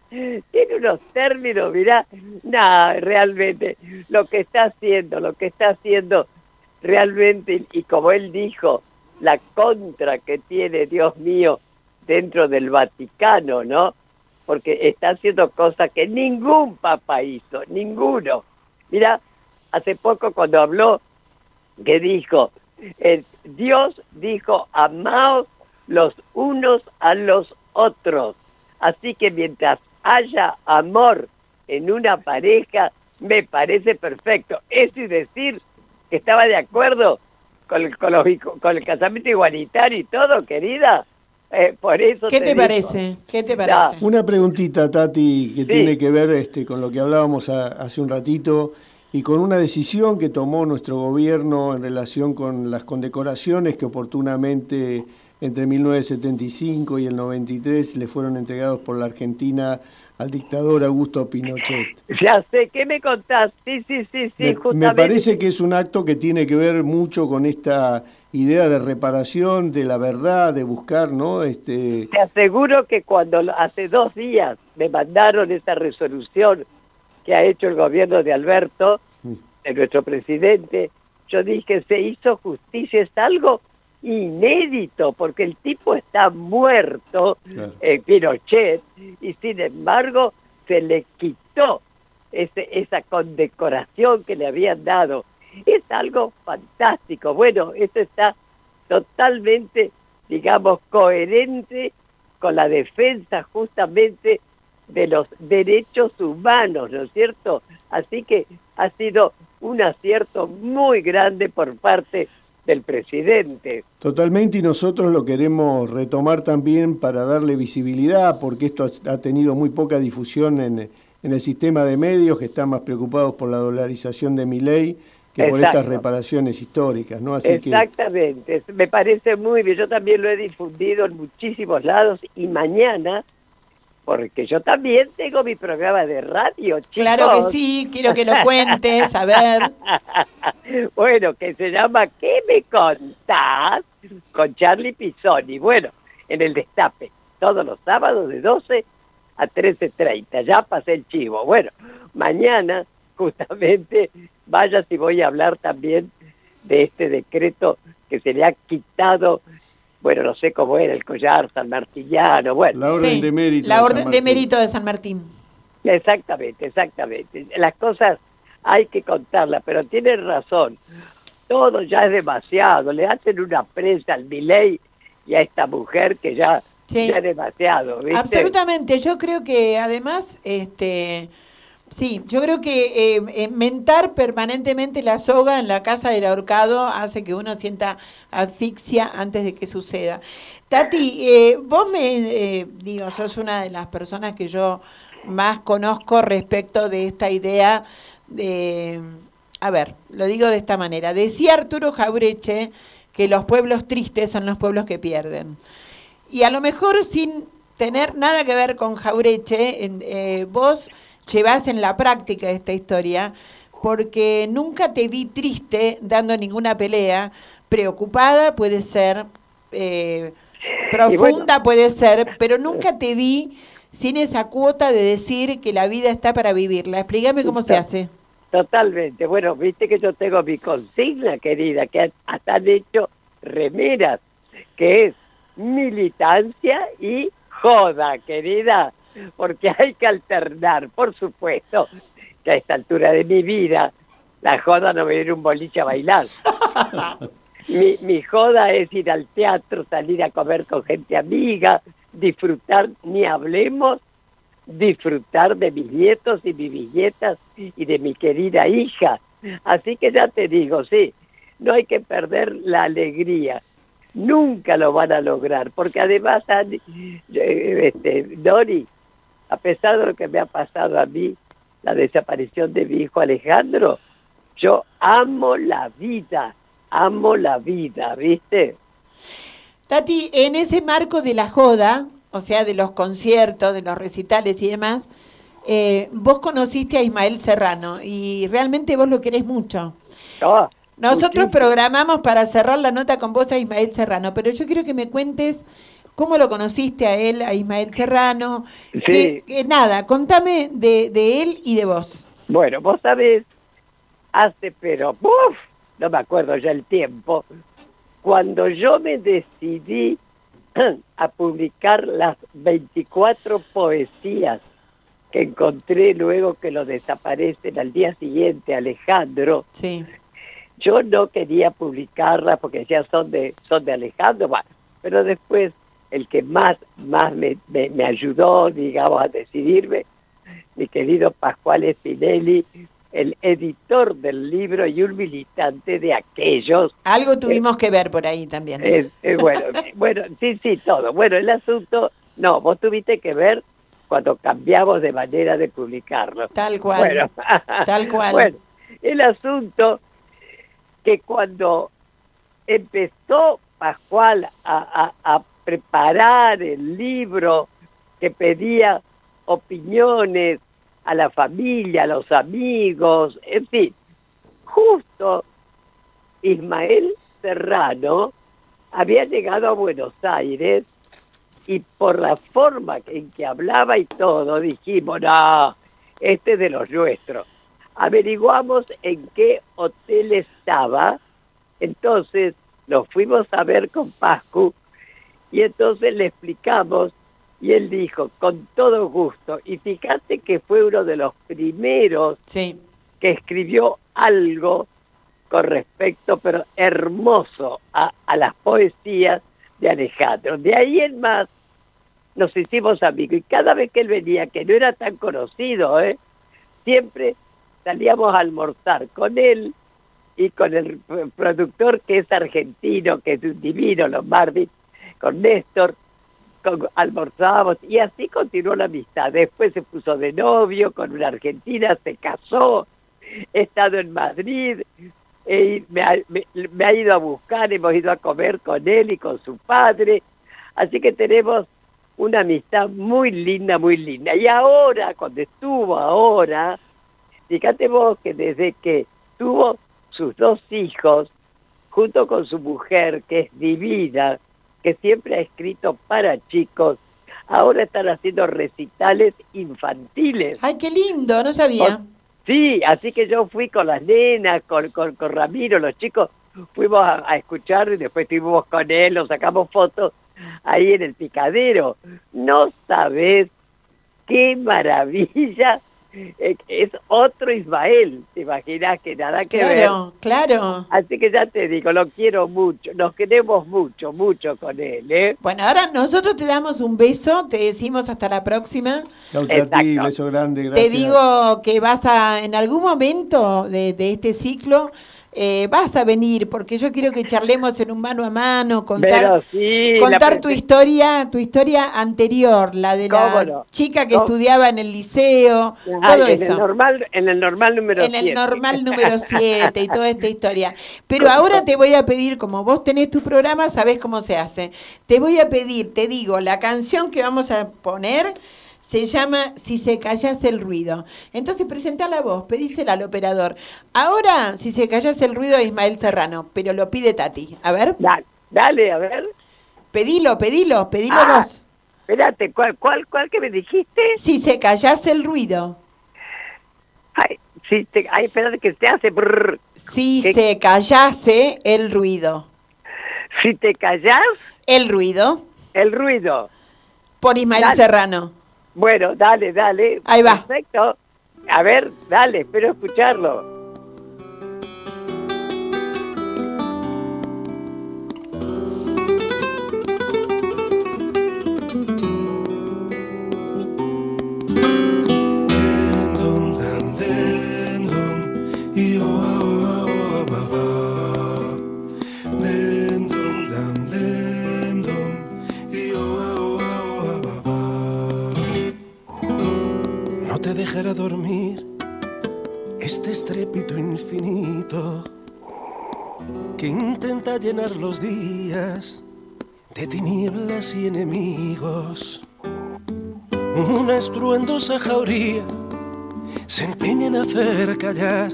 tiene unos términos, mirá. Nah, realmente, lo que está haciendo, lo que está haciendo realmente, y como él dijo, la contra que tiene, Dios mío, dentro del Vaticano, ¿no? Porque está haciendo cosas que ningún papa hizo, ninguno. Mirá, hace poco cuando habló, que dijo... El Dios dijo, amaos los unos a los otros. Así que mientras haya amor en una pareja, me parece perfecto. Eso es decir, que estaba de acuerdo con el, con los, con el casamiento igualitario y todo, querida. Eh, por eso ¿Qué te, te parece? ¿Qué te parece? Una preguntita, Tati, que sí. tiene que ver este, con lo que hablábamos a, hace un ratito. Y con una decisión que tomó nuestro gobierno en relación con las condecoraciones que oportunamente entre mil novecientos setenta y cinco y el noventa y tres le fueron entregados por la Argentina al dictador Augusto Pinochet. Ya sé, ¿qué me contás? Sí, sí, sí, sí, me, justamente. Me parece que es un acto que tiene que ver mucho con esta idea de reparación, de la verdad, de buscar, ¿no? Este... Te aseguro que cuando hace dos días me mandaron esta resolución que ha hecho el gobierno de Alberto, de nuestro presidente, yo dije, se hizo justicia, es algo inédito, porque el tipo está muerto, claro. eh, Pinochet, y sin embargo se le quitó ese, esa condecoración que le habían dado. Es algo fantástico. Bueno, eso está totalmente, digamos, coherente con la defensa justamente de los derechos humanos, ¿no es cierto? Así que ha sido un acierto muy grande por parte del presidente. Totalmente, y nosotros lo queremos retomar también para darle visibilidad, porque esto ha tenido muy poca difusión en, en el sistema de medios, que están más preocupados por la dolarización de Milei que Exacto. por estas reparaciones históricas, ¿no? Así Exactamente, que... me parece muy bien. Yo también lo he difundido en muchísimos lados, y mañana... Porque yo también tengo mi programa de radio, chicos. Claro que sí, quiero que lo cuentes, a ver. Bueno, que se llama ¿Qué me contás? Con Charlie Pisoni. Bueno, en el Destape, todos los sábados de doce a trece treinta. Ya pasé el chivo. Bueno, mañana justamente vaya si voy a hablar también de este decreto que se le ha quitado, bueno, no sé cómo era, el collar sanmartiniano, bueno. La orden sí, de mérito. La orden de mérito de San Martín. Exactamente, exactamente. Las cosas hay que contarlas, pero tienen razón. Todo ya es demasiado. Le hacen una presa al Milei y a esta mujer que ya, sí. ya es demasiado, ¿viste? Absolutamente. Yo creo que además... este Sí, yo creo que eh, eh, mentar permanentemente la soga en la casa del ahorcado hace que uno sienta asfixia antes de que suceda. Tati, eh, vos me, eh, digo, sos una de las personas que yo más conozco respecto de esta idea de, a ver, lo digo de esta manera, decía Arturo Jaureche que los pueblos tristes son los pueblos que pierden. Y a lo mejor sin tener nada que ver con Jaureche, eh, vos... llevas en la práctica esta historia, porque nunca te vi triste dando ninguna pelea, preocupada puede ser, eh, profunda bueno. puede ser, pero nunca te vi sin esa cuota de decir que la vida está para vivirla. Explícame cómo se hace. Totalmente. Bueno, viste que yo tengo mi consigna, querida, que hasta han hecho remeras, que es militancia y joda, querida. Porque hay que alternar, por supuesto, que a esta altura de mi vida la joda no me viene un boliche a bailar. mi, mi joda es ir al teatro, salir a comer con gente amiga, disfrutar, ni hablemos, disfrutar de mis nietos y mis bisnietas y de mi querida hija. Así que ya te digo, sí, no hay que perder la alegría. Nunca lo van a lograr, porque además, Andy, este, Dori, a pesar de lo que me ha pasado a mí, la desaparición de mi hijo Alejandro, yo amo la vida, amo la vida, ¿viste? Tati, en ese marco de la joda, o sea, de los conciertos, de los recitales y demás, eh, vos conociste a Ismael Serrano y realmente vos lo querés mucho. No. Nosotros muchísimo. Programamos para cerrar la nota con vos a Ismael Serrano, pero yo quiero que me cuentes cómo lo conociste a él, a Ismael Serrano. Sí. Que, que nada, contame de, de él y de vos. Bueno, vos sabés, hace pero, uf, no me acuerdo ya el tiempo, cuando yo me decidí a publicar las veinticuatro poesías que encontré luego que lo desaparecen al día siguiente, Alejandro. Sí. Yo no quería publicarlas porque ya son de son de Alejandro, bueno, pero después el que más, más me, me, me ayudó, digamos, a decidirme, mi querido Pascual Spinelli, el editor del libro y un militante de aquellos. Algo tuvimos eh, que ver por ahí también. Eh, eh, bueno, bueno, sí, sí, todo. Bueno, el asunto, no, vos tuviste que ver cuando cambiamos de manera de publicarlo. Tal cual, bueno, tal cual. Bueno, el asunto... que cuando empezó Pascual a, a, a preparar el libro que pedía opiniones a la familia, a los amigos, en fin, justo Ismael Serrano había llegado a Buenos Aires y por la forma en que hablaba y todo, dijimos, no, este es de los nuestros. Averiguamos en qué hotel estaba, entonces nos fuimos a ver con Pascu y entonces le explicamos y él dijo, con todo gusto, y fíjate que fue uno de los primeros sí. que escribió algo con respecto, pero hermoso, a, a las poesías de Alejandro. De ahí en más nos hicimos amigos y cada vez que él venía, que no era tan conocido, ¿eh? siempre... salíamos a almorzar con él y con el productor que es argentino, que es un divino, los Marvin, con Néstor, con, almorzábamos y así continuó la amistad. Después se puso de novio con una argentina, se casó, he estado en Madrid, eh, me, ha, me, me ha ido a buscar, hemos ido a comer con él y con su padre, así que tenemos una amistad muy linda, muy linda. Y ahora, cuando estuvo ahora... fíjate vos que desde que tuvo sus dos hijos, junto con su mujer, que es divina, que siempre ha escrito para chicos, ahora están haciendo recitales infantiles. ¡Ay, qué lindo! No sabía. O, sí, así que yo fui con las nenas, con, con, con Ramiro, los chicos, fuimos a, a escuchar y después estuvimos con él, nos sacamos fotos ahí en el Picadero. No sabés qué maravilla. Es otro Ismael, te imaginas que nada que ver. Claro, claro. Así que ya te digo, lo quiero mucho, nos queremos mucho, mucho con él, ¿eh? Bueno, ahora nosotros te damos un beso, te decimos hasta la próxima. Chau, Tati, beso grande, gracias. Te digo que vas a, en algún momento de, de este ciclo, Eh, vas a venir, porque yo quiero que charlemos en un mano a mano, contar, sí, contar tu historia, tu historia anterior, la de la no? chica que ¿Cómo? estudiaba en el liceo, Ay, todo en eso. El normal, en el normal número siete. En el normal número siete y toda esta historia. Pero ahora te voy a pedir, como vos tenés tu programa, sabés cómo se hace. Te voy a pedir, te digo, la canción que vamos a poner se llama Si se callase el ruido. Entonces presentala vos, pedísela al operador. Ahora, Si se callase el ruido de Ismael Serrano, pero lo pide Tati. A ver. Dale, dale, a ver. Pedilo, pedilo, pedilo ah, vos. Espérate, ¿cuál, cuál, cuál que me dijiste? Si se callase el ruido. Ay, si te, ay espérate que se hace. Brrr. Si ¿Qué? se callase el ruido. Si te callas. El ruido. El ruido. Por Ismael dale. Serrano. Bueno, dale, dale. Ahí va. Perfecto. A ver, dale, espero escucharlo. Dejar a dormir este estrépito infinito que intenta llenar los días de tinieblas y enemigos. Una estruendosa jauría se empeña en hacer callar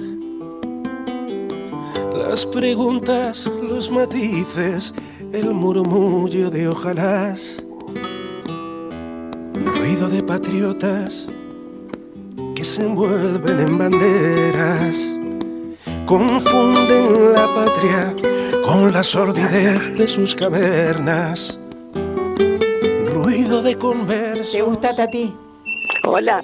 las preguntas, los matices, el murmullo de ojalás, ruido de patriotas se envuelven en banderas, confunden la patria con la sordidez de sus cavernas. Ruido de conversos. ¿Te gusta, Tati? Hola.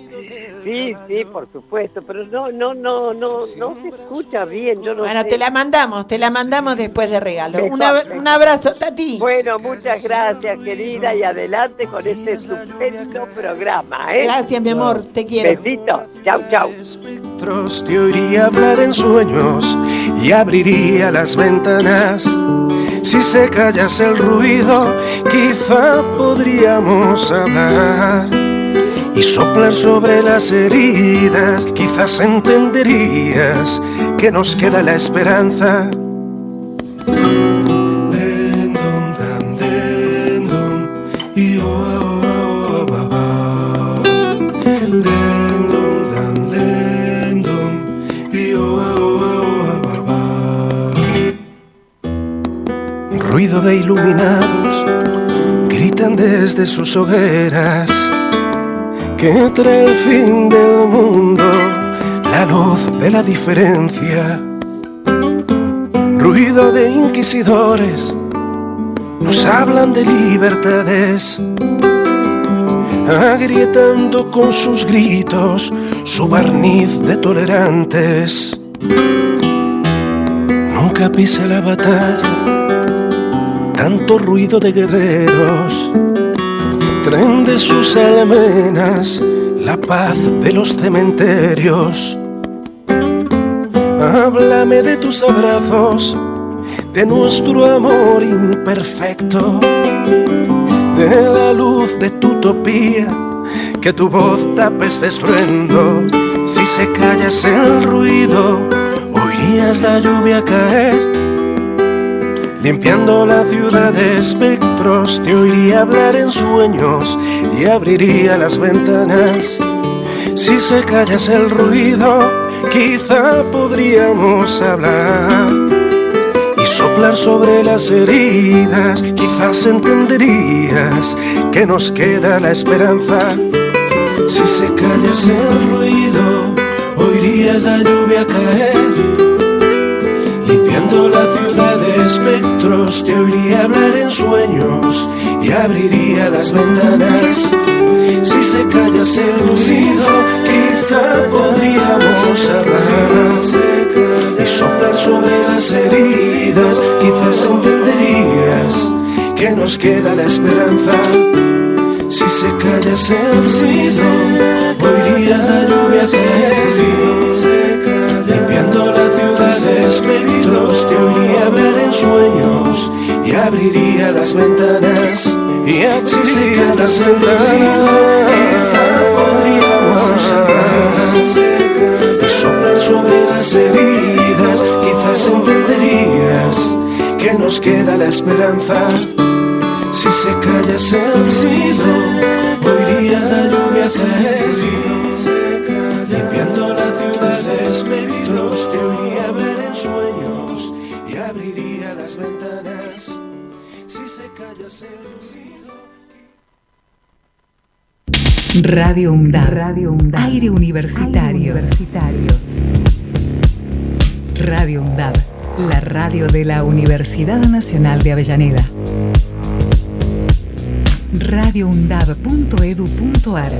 Sí, sí, por supuesto, pero no, no, no, no, no se escucha bien. Yo no bueno, sé. te la mandamos, te la mandamos después de regalo. Un, ab un abrazo, Tati. Bueno, muchas gracias, querida, y adelante con este estupendo programa, ¿eh? Gracias, mi amor, te quiero. Besitos, chau, chau. Espectros, te oiría hablar en sueños y abriría las ventanas. Si se callase el ruido, quizá podríamos hablar. Y soplar sobre las heridas, quizás entenderías que nos queda la esperanza. Ruido de iluminados, gritan desde sus hogueras que trae el fin del mundo, la luz de la diferencia. Ruido de inquisidores, nos hablan de libertades, agrietando con sus gritos su barniz de tolerantes. Nunca pise la batalla, tanto ruido de guerreros. Traen de sus almenas la paz de los cementerios. Háblame de tus abrazos, de nuestro amor imperfecto, de la luz de tu utopía, que tu voz tapes de estruendo. Si se callas el ruido, oirías la lluvia caer, limpiando la ciudad de espectros, te oiría hablar en sueños y abriría las ventanas. Si se callase el ruido, quizá podríamos hablar. Y soplar hablar sobre las heridas, quizás entenderías que nos queda la esperanza. Si se callase el ruido, oirías la lluvia caer. Limpiando la ciudad de espectros, te oiría hablar en sueños y abriría las ventanas. Si se callase el ruido, quizá podríamos hablar y soplar sobre las heridas. Quizás entenderías que nos queda la esperanza. Si se callase el ruido, oirías la lluvia caer. Limpiando la ciudad de espectros, te oiría hablar en sueños y abriría las ventanas. Y si se callase el ruido, quizá podríamos hablar y soplar sobre las heridas. Quizás entenderías que nos queda la esperanza. Si se callase el ruido, oirías la lluvia caer. Limpiando la ciudad de espectros, te oiría ver en sueños y abriría las ventanas. Si se callase el ruido. Radio UNDAV, Radio UNDAV, aire universitario. Aire universitario. Radio UNDAV, la radio de la Universidad Nacional de Avellaneda. radio undav punto edu punto ar.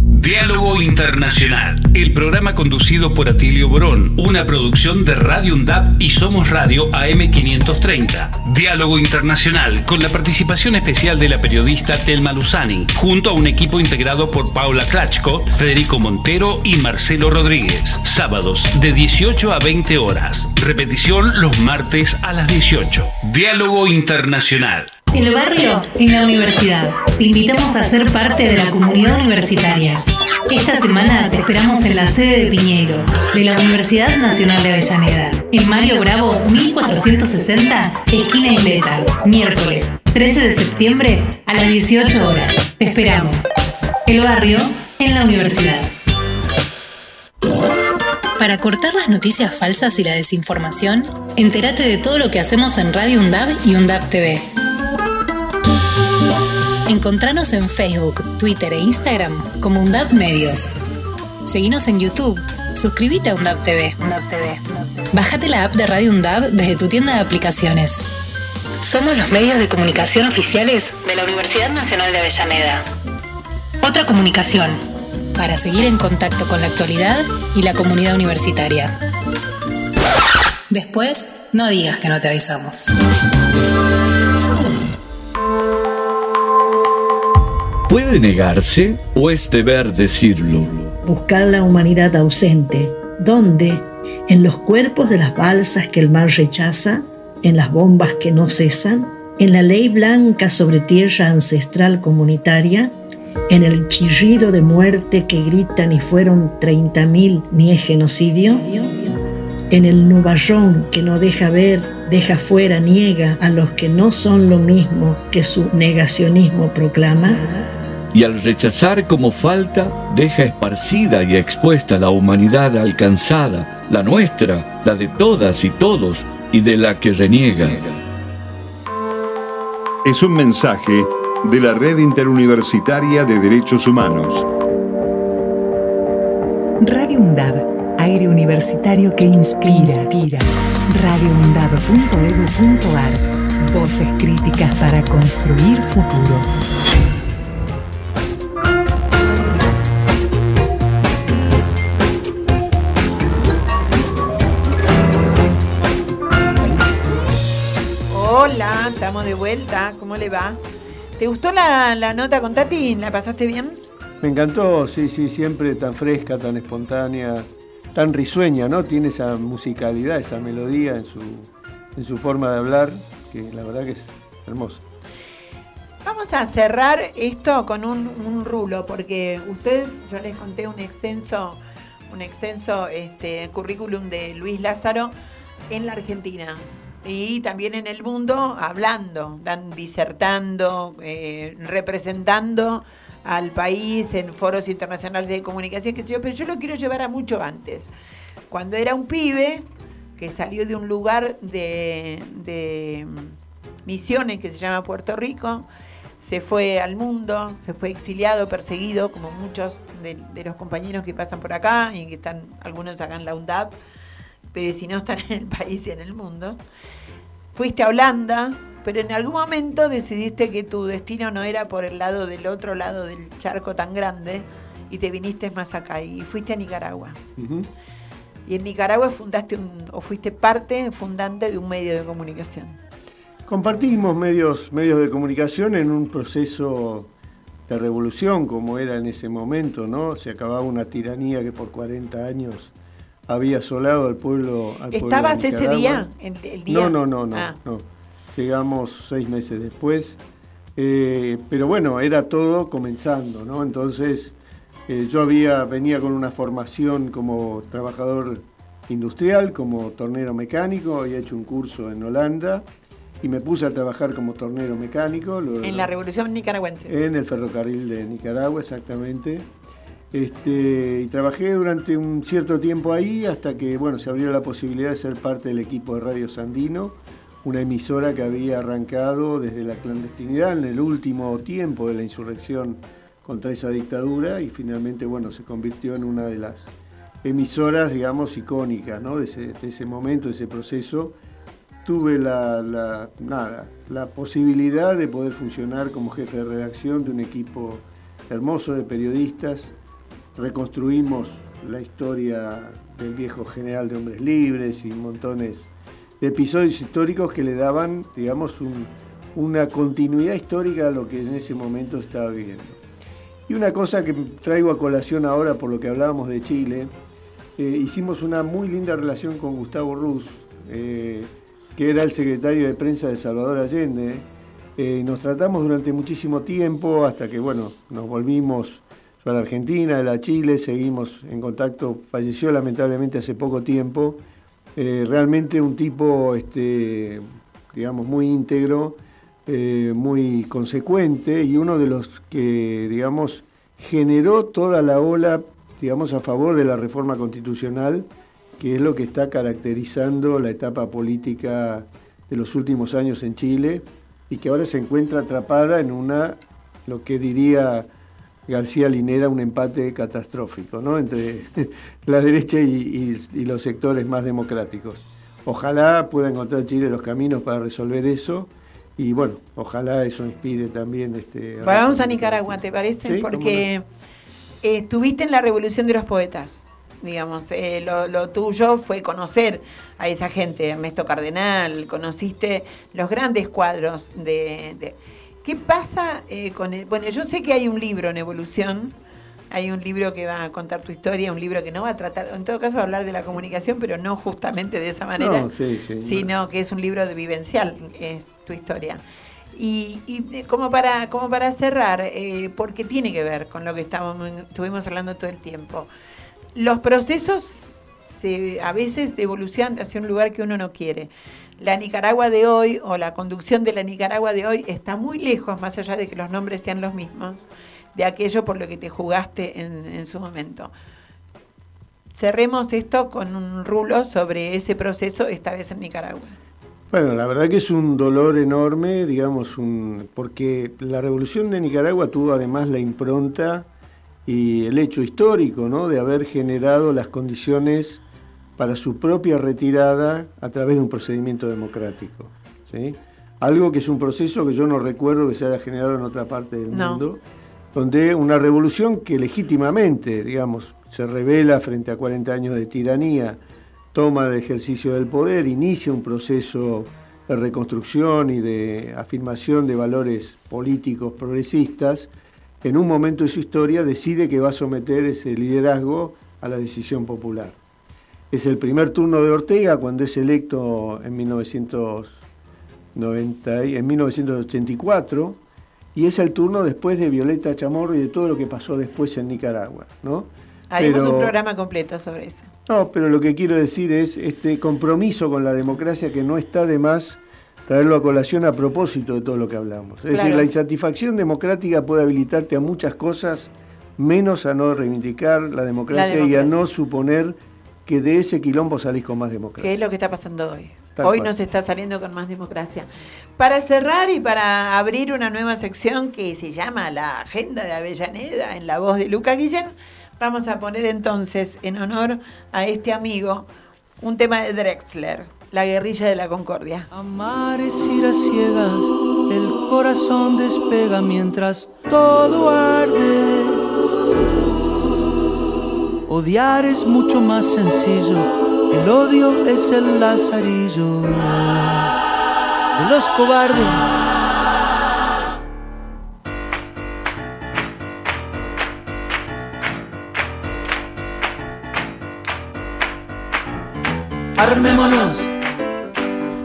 Diálogo Internacional, el programa conducido por Atilio Borón, una producción de Radio UNDAV y Somos Radio A M quinientos treinta. Diálogo Internacional, con la participación especial de la periodista Telma Luzzani, junto a un equipo integrado por Paula Klachko, Federico Montero y Marcelo Rodríguez. Sábados de dieciocho a veinte horas. Repetición los martes a las dieciocho. Diálogo Internacional. En el barrio, en la universidad. Te invitamos a ser parte de la comunidad universitaria. Esta semana te esperamos en la sede de Piñeiro, de la Universidad Nacional de Avellaneda. En Mario Bravo, mil cuatrocientos sesenta, esquina Isleta. Miércoles, trece de septiembre, a las dieciocho horas. Te esperamos. El barrio, en la universidad. Para cortar las noticias falsas y la desinformación, entérate de todo lo que hacemos en Radio UNDAV y UNDAV T V. Encontranos en Facebook, Twitter e Instagram como UNDAV Medios. Seguinos en YouTube. Suscríbete a UNDAV T V. Bájate la app de Radio UNDAV desde tu tienda de aplicaciones. Somos los medios de comunicación oficiales de la Universidad Nacional de Avellaneda. Otra comunicación, para seguir en contacto con la actualidad y la comunidad universitaria. Después, no digas que no te avisamos. ¿Puede negarse o es deber decirlo? Buscar la humanidad ausente. ¿Dónde? ¿En los cuerpos de las balsas que el mar rechaza? ¿En las bombas que no cesan? ¿En la ley blanca sobre tierra ancestral comunitaria? ¿En el chirrido de muerte que gritan y fueron treinta mil ni es genocidio? ¿En el nubarrón que no deja ver, deja fuera, niega a los que no son lo mismo que su negacionismo proclama? Y al rechazar como falta, deja esparcida y expuesta la humanidad alcanzada, la nuestra, la de todas y todos, y de la que reniega. Es un mensaje de la Red Interuniversitaria de Derechos Humanos. Radio UNDAV, aire universitario que inspira. inspira. radio undav punto edu punto ar. Voces críticas para construir futuro. Hola, estamos de vuelta. ¿Cómo le va? ¿Te gustó la, la nota con Tati? ¿La pasaste bien? Me encantó, sí, sí, siempre tan fresca, tan espontánea, tan risueña, ¿no? Tiene esa musicalidad, esa melodía en su, en su forma de hablar, que la verdad que es hermosa. Vamos a cerrar esto con un, un rulo, porque ustedes, yo les conté un extenso, un extenso este, currículum de Luis Lázaro en la Argentina y también en el mundo, hablando, disertando, eh, representando al país en foros internacionales de comunicación, que sé yo, pero yo lo quiero llevar a mucho antes. Cuando era un pibe, que salió de un lugar de, de misiones que se llama Puerto Rico, se fue al mundo, se fue exiliado, perseguido, como muchos de, de los compañeros que pasan por acá y que están, algunos acá en la UNDAV, pero si no están en el país y en el mundo. Fuiste a Holanda, pero en algún momento decidiste que tu destino no era por el lado del otro lado del charco tan grande y te viniste más acá y fuiste a Nicaragua. Uh-huh. Y en Nicaragua fundaste un, o fuiste parte fundante de un medio de comunicación. Compartimos medios, medios de comunicación en un proceso de revolución como era en ese momento, ¿no? Se acababa una tiranía que por cuarenta años había asolado al pueblo. Al ¿Estabas pueblo ese día, el, el día? No, no, no, no, ah. no. Llegamos seis meses después, eh, pero bueno, era todo comenzando, ¿no? Entonces eh, yo había venía con una formación como trabajador industrial, como tornero mecánico, había hecho un curso en Holanda y me puse a trabajar como tornero mecánico. Lo, en la Revolución Nicaragüense. En el ferrocarril de Nicaragua, exactamente. Este, y trabajé durante un cierto tiempo ahí hasta que, bueno, se abrió la posibilidad de ser parte del equipo de Radio Sandino, una emisora que había arrancado desde la clandestinidad en el último tiempo de la insurrección contra esa dictadura y finalmente, bueno, se convirtió en una de las emisoras, digamos, icónicas, ¿no? De ese, de ese momento, de ese proceso. Tuve la, la, nada, la posibilidad de poder funcionar como jefe de redacción de un equipo hermoso de periodistas. Reconstruimos la historia del viejo general de Hombres Libres y montones de episodios históricos que le daban, digamos, un, una continuidad histórica a lo que en ese momento estaba viviendo. Y una cosa que traigo a colación ahora por lo que hablábamos de Chile, eh, hicimos una muy linda relación con Gustavo Ruz, eh, que era el secretario de prensa de Salvador Allende. Eh, nos tratamos durante muchísimo tiempo hasta que, bueno, nos volvimos... a la Argentina, a la Chile, seguimos en contacto, falleció lamentablemente hace poco tiempo, eh, realmente un tipo, este, digamos, muy íntegro, eh, muy consecuente y uno de los que, digamos, generó toda la ola, digamos, a favor de la reforma constitucional, que es lo que está caracterizando la etapa política de los últimos años en Chile y que ahora se encuentra atrapada en una, lo que diría... García Linera, un empate catastrófico, ¿no? Entre la derecha y, y, y los sectores más democráticos. Ojalá pueda encontrar Chile los caminos para resolver eso y, bueno, ojalá eso inspire también... Este, bueno, vamos a Nicaragua, ¿te parece? ¿Sí? Porque no? eh, estuviste en la Revolución de los Poetas, digamos. Eh, lo, lo tuyo fue conocer a esa gente, Ernesto Cardenal, conociste los grandes cuadros de... de ¿Qué pasa eh, con el...? Bueno, yo sé que hay un libro en evolución, hay un libro que va a contar tu historia, un libro que no va a tratar, en todo caso va a hablar de la comunicación, pero no justamente de esa manera, no, sí, sí, sino no. que es un libro de vivencial, es tu historia. Y, y como, para, como para cerrar, eh, porque tiene que ver con lo que estábamos, estuvimos hablando todo el tiempo, los procesos se, a veces evolucionan hacia un lugar que uno no quiere. La Nicaragua de hoy o la conducción de la Nicaragua de hoy está muy lejos, más allá de que los nombres sean los mismos, de aquello por lo que te jugaste en, en su momento. Cerremos esto con un rulo sobre ese proceso, esta vez en Nicaragua. Bueno, la verdad que es un dolor enorme, digamos, un, porque la revolución de Nicaragua tuvo además la impronta y el hecho histórico, ¿no? De haber generado las condiciones para su propia retirada a través de un procedimiento democrático, ¿sí? Algo que es un proceso que yo no recuerdo que se haya generado en otra parte del no. mundo, donde una revolución que legítimamente, digamos, se rebela frente a cuarenta años de tiranía, toma el ejercicio del poder, inicia un proceso de reconstrucción y de afirmación de valores políticos progresistas, en un momento de su historia decide que va a someter ese liderazgo a la decisión popular. Es el primer turno de Ortega cuando es electo en mil novecientos ochenta y cuatro y es el turno después de Violeta Chamorro y de todo lo que pasó después en Nicaragua, ¿no? Haremos pero, un programa completo sobre eso. No, pero lo que quiero decir es este compromiso con la democracia que no está de más traerlo a colación a propósito de todo lo que hablamos. Es claro. decir, la insatisfacción democrática puede habilitarte a muchas cosas menos a no reivindicar la democracia, la democracia. y a no suponer que de ese quilombo salís con más democracia. ¿Qué es lo que está pasando hoy? Tal hoy cual. Nos está saliendo con más democracia. Para cerrar y para abrir una nueva sección que se llama La Agenda de Avellaneda, en la voz de Luca Guillén, vamos a poner entonces, en honor a este amigo, un tema de Drexler, La Guerrilla de la Concordia. Amar es ir a ciegas, el corazón despega mientras todo arde. Odiar es mucho más sencillo, el odio es el lazarillo de los cobardes. Armémonos,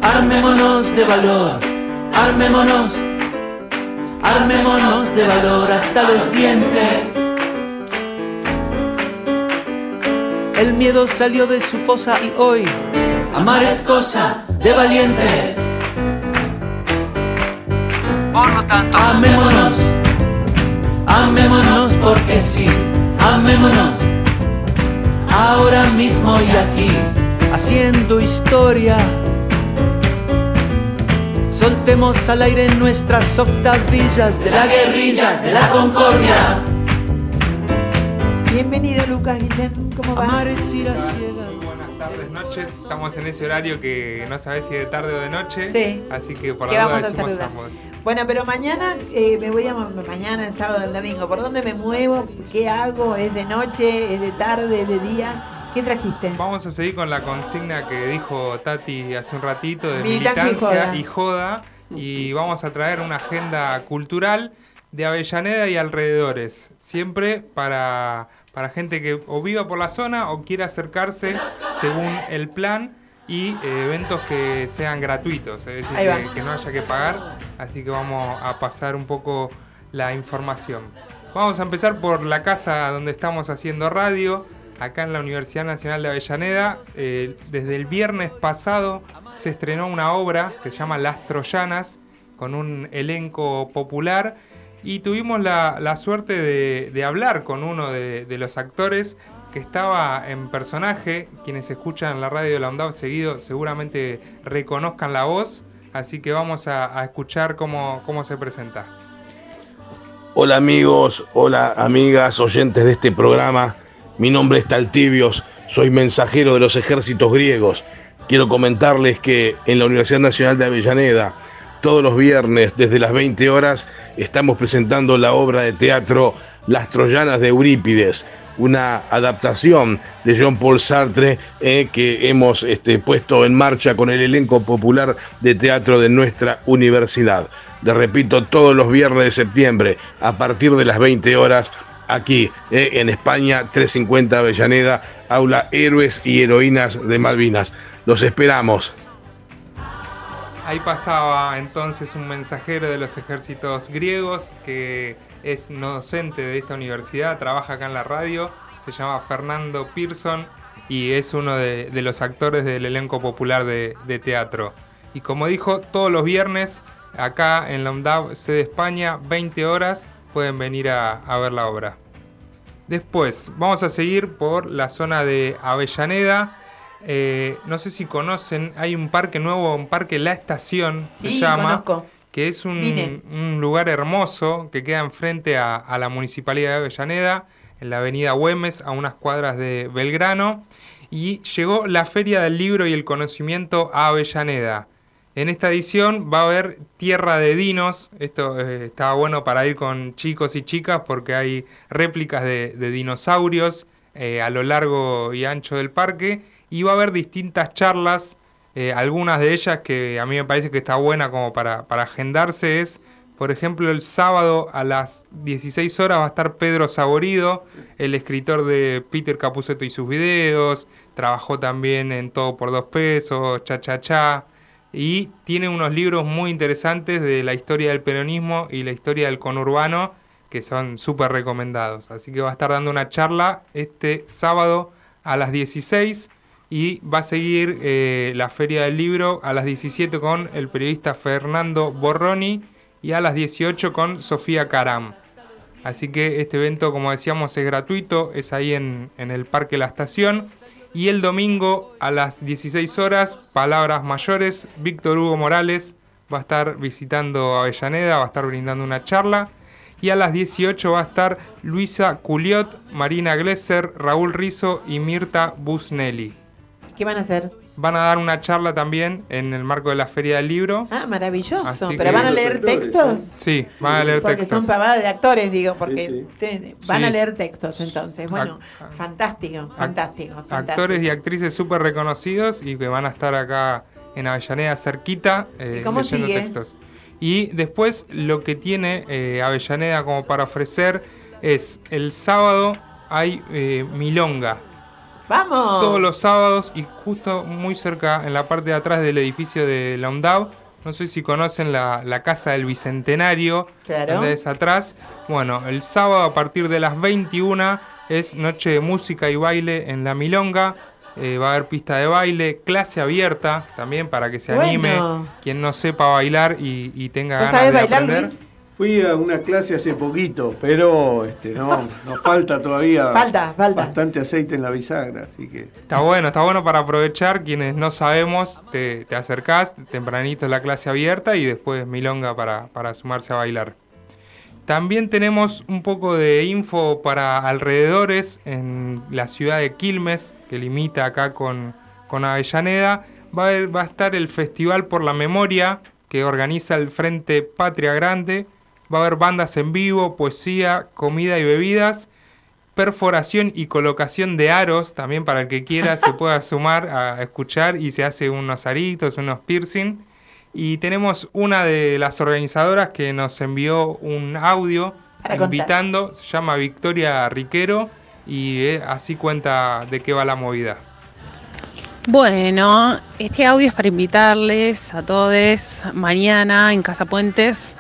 armémonos de valor, armémonos, armémonos de valor hasta los dientes. El miedo salió de su fosa y hoy amar es cosa de valientes. Por lo tanto, amémonos, amémonos porque sí, amémonos, ahora mismo y aquí, haciendo historia. Soltemos al aire nuestras octavillas de la guerrilla, de la concordia. Bienvenido, Lucas Guillén, ¿cómo va? Amar es ir a ciegas. Muy buenas tardes, noches. Estamos en ese horario que no sabés si de tarde o de noche. Sí. Así que por la duda decimos ambos. Bueno, pero mañana eh, me voy a... Mañana, el sábado, el domingo. ¿Por dónde me muevo? ¿Qué hago? ¿Es de noche? ¿Es de tarde? ¿Es de día? ¿Qué trajiste? Vamos a seguir con la consigna que dijo Tati hace un ratito de militancia, militancia y, joda. y joda. Y vamos a traer una agenda cultural de Avellaneda y alrededores. Siempre para, para gente que o viva por la zona o quiera acercarse según el plan. Y eh, eventos que sean gratuitos, es decir, que, que no haya que pagar. Así que vamos a pasar un poco la información. Vamos a empezar por la casa donde estamos haciendo radio, acá en la Universidad Nacional de Avellaneda. Eh, desde el viernes pasado se estrenó una obra que se llama Las Troyanas, con un elenco popular, y tuvimos la, la suerte de, de hablar con uno de, de los actores que estaba en personaje. Quienes escuchan la radio de la UNDAV seguido seguramente reconozcan la voz, así que vamos a, a escuchar cómo, cómo se presenta. Hola amigos, hola amigas, oyentes de este programa. Mi nombre es Taltibios, soy mensajero de los ejércitos griegos. Quiero comentarles que en la Universidad Nacional de Avellaneda, todos los viernes desde las veinte horas, estamos presentando la obra de teatro Las Troyanas de Eurípides, una adaptación de Jean-Paul Sartre eh, que hemos este, puesto en marcha con el elenco popular de teatro de nuestra universidad. Les repito, todos los viernes de septiembre, a partir de las veinte horas, aquí, eh, en España, trescientos cincuenta Avellaneda, aula Héroes y Heroínas de Malvinas. Los esperamos. Ahí pasaba entonces un mensajero de los ejércitos griegos que es docente de esta universidad, trabaja acá en la radio, se llama Fernando Pearson y es uno de, de los actores del elenco popular de, de teatro. Y como dijo, todos los viernes, acá en la UNDAV, sede España, veinte horas, pueden venir a, a ver la obra. Después vamos a seguir por la zona de Avellaneda. Eh, no sé si conocen, hay un parque nuevo, un parque La Estación, sí, se llama, conozco. Que es un, un lugar hermoso que queda enfrente a, a la Municipalidad de Avellaneda, en la avenida Güemes, a unas cuadras de Belgrano. Y llegó la Feria del Libro y el Conocimiento a Avellaneda. En esta edición va a haber Tierra de Dinos. Esto eh, está bueno para ir con chicos y chicas porque hay réplicas de, de dinosaurios eh, a lo largo y ancho del parque. Y va a haber distintas charlas, eh, algunas de ellas que a mí me parece que está buena como para, para agendarse. Es, por ejemplo, el sábado a las dieciséis horas va a estar Pedro Saborido, el escritor de Peter Capusotto y sus videos. Trabajó también en Todo por Dos Pesos, Cha Cha Cha. Y tiene unos libros muy interesantes de la historia del peronismo y la historia del conurbano que son súper recomendados. Así que va a estar dando una charla este sábado a las dieciséis y va a seguir eh, la Feria del Libro a las diecisiete con el periodista Fernando Borroni y a las dieciocho con Sofía Caram. Así que este evento, como decíamos, es gratuito, es ahí en, en el Parque La Estación. Y el domingo a las dieciséis horas, Palabras Mayores, Víctor Hugo Morales va a estar visitando Avellaneda, va a estar brindando una charla. Y a las dieciocho va a estar Luisa Culiot, Marina Glesser, Raúl Rizzo y Mirta Busnelli. ¿Qué van a hacer? Van a dar una charla también en el marco de la Feria del Libro. Ah, maravilloso. Así ¿Pero que... van a leer textos? Sí, van a leer porque textos. Porque son pavadas de actores, digo, porque sí, sí. van sí. a leer textos entonces. Bueno, Ac fantástico, fantástico, Ac fantástico. Actores y actrices súper reconocidos y que van a estar acá en Avellaneda cerquita eh, leyendo sigue? textos. Y después lo que tiene eh, Avellaneda como para ofrecer es el sábado hay eh, milonga. ¡Vamos! Todos los sábados y justo muy cerca, en la parte de atrás del edificio de la UNDAV. No sé si conocen la, la Casa del Bicentenario. Claro. Donde es atrás. Bueno, el sábado a partir de las veintiuna es noche de música y baile en la milonga. Eh, va a haber pista de baile, clase abierta también para que se bueno. anime quien no sepa bailar y, y tenga ganas de bailar, aprender. Luis? Fui a una clase hace poquito, pero este no nos falta todavía falta, falta. bastante aceite en la bisagra, así que... Está bueno, está bueno para aprovechar. Quienes no sabemos, te, te acercás, tempranito es la clase abierta y después milonga para, para sumarse a bailar. También tenemos un poco de info para alrededores en la ciudad de Quilmes, que limita acá con, con Avellaneda. Va a, haber, va a estar el Festival por la Memoria, que organiza el Frente Patria Grande. Va a haber bandas en vivo, poesía, comida y bebidas, perforación y colocación de aros. También para el que quiera se pueda sumar a escuchar y se hace unos aritos, unos piercing. Y tenemos una de las organizadoras que nos envió un audio invitando, contar. se llama Victoria Riquero y eh, así cuenta de qué va la movida. Bueno, este audio es para invitarles a todos mañana en Casa Puentes,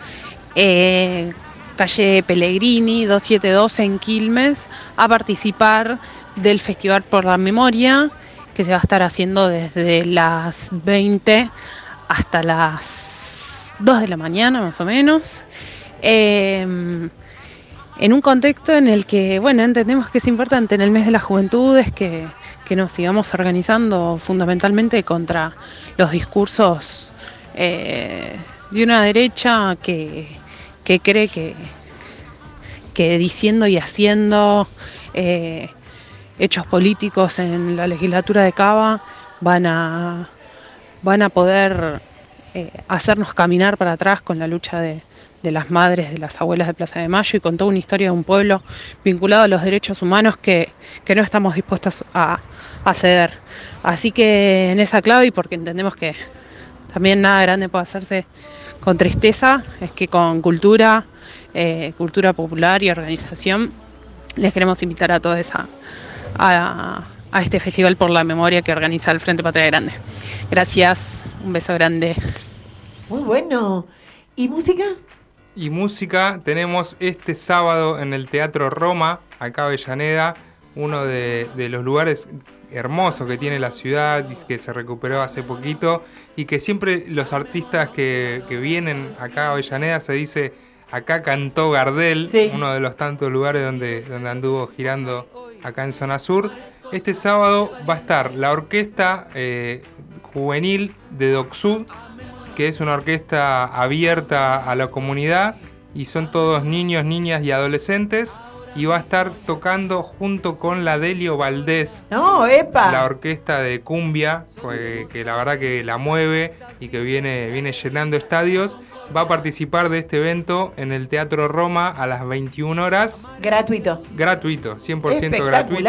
eh, calle Pellegrini doscientos setenta y dos en Quilmes, a participar del Festival por la Memoria, que se va a estar haciendo desde las veinte hasta las dos de la mañana más o menos, eh, en un contexto en el que, bueno, entendemos que es importante en el mes de las juventudes que, que nos sigamos organizando fundamentalmente contra los discursos eh, de una derecha que, que cree que, que diciendo y haciendo eh, hechos políticos en la legislatura de Cava van a van a poder eh, hacernos caminar para atrás con la lucha de, de las madres, de las abuelas de Plaza de Mayo y con toda una historia de un pueblo vinculado a los derechos humanos que, que no estamos dispuestos a, a ceder. Así que en esa clave, y porque entendemos que también nada grande puede hacerse con tristeza, es que con cultura, eh, cultura popular y organización, les queremos invitar a toda esa... A, a este Festival por la Memoria que organiza el Frente Patria Grande. Gracias, un beso grande. Muy bueno. ¿Y música? Y música tenemos este sábado en el Teatro Roma, acá Avellaneda, uno de, de los lugares hermosos que tiene la ciudad, que se recuperó hace poquito, y que siempre los artistas que, que vienen acá a Avellaneda se dice, acá cantó Gardel, sí. uno de los tantos lugares donde, donde anduvo girando acá en Zona Sur. Este sábado va a estar la orquesta eh, juvenil de Docsud, que es una orquesta abierta a la comunidad y son todos niños, niñas y adolescentes, y va a estar tocando junto con la Delio Valdés, no, epa. la orquesta de cumbia, eh, que la verdad que la mueve y que viene, viene llenando estadios. Va a participar de este evento en el Teatro Roma a las veintiuna horas. Gratuito. Gratuito, cien por ciento gratuito.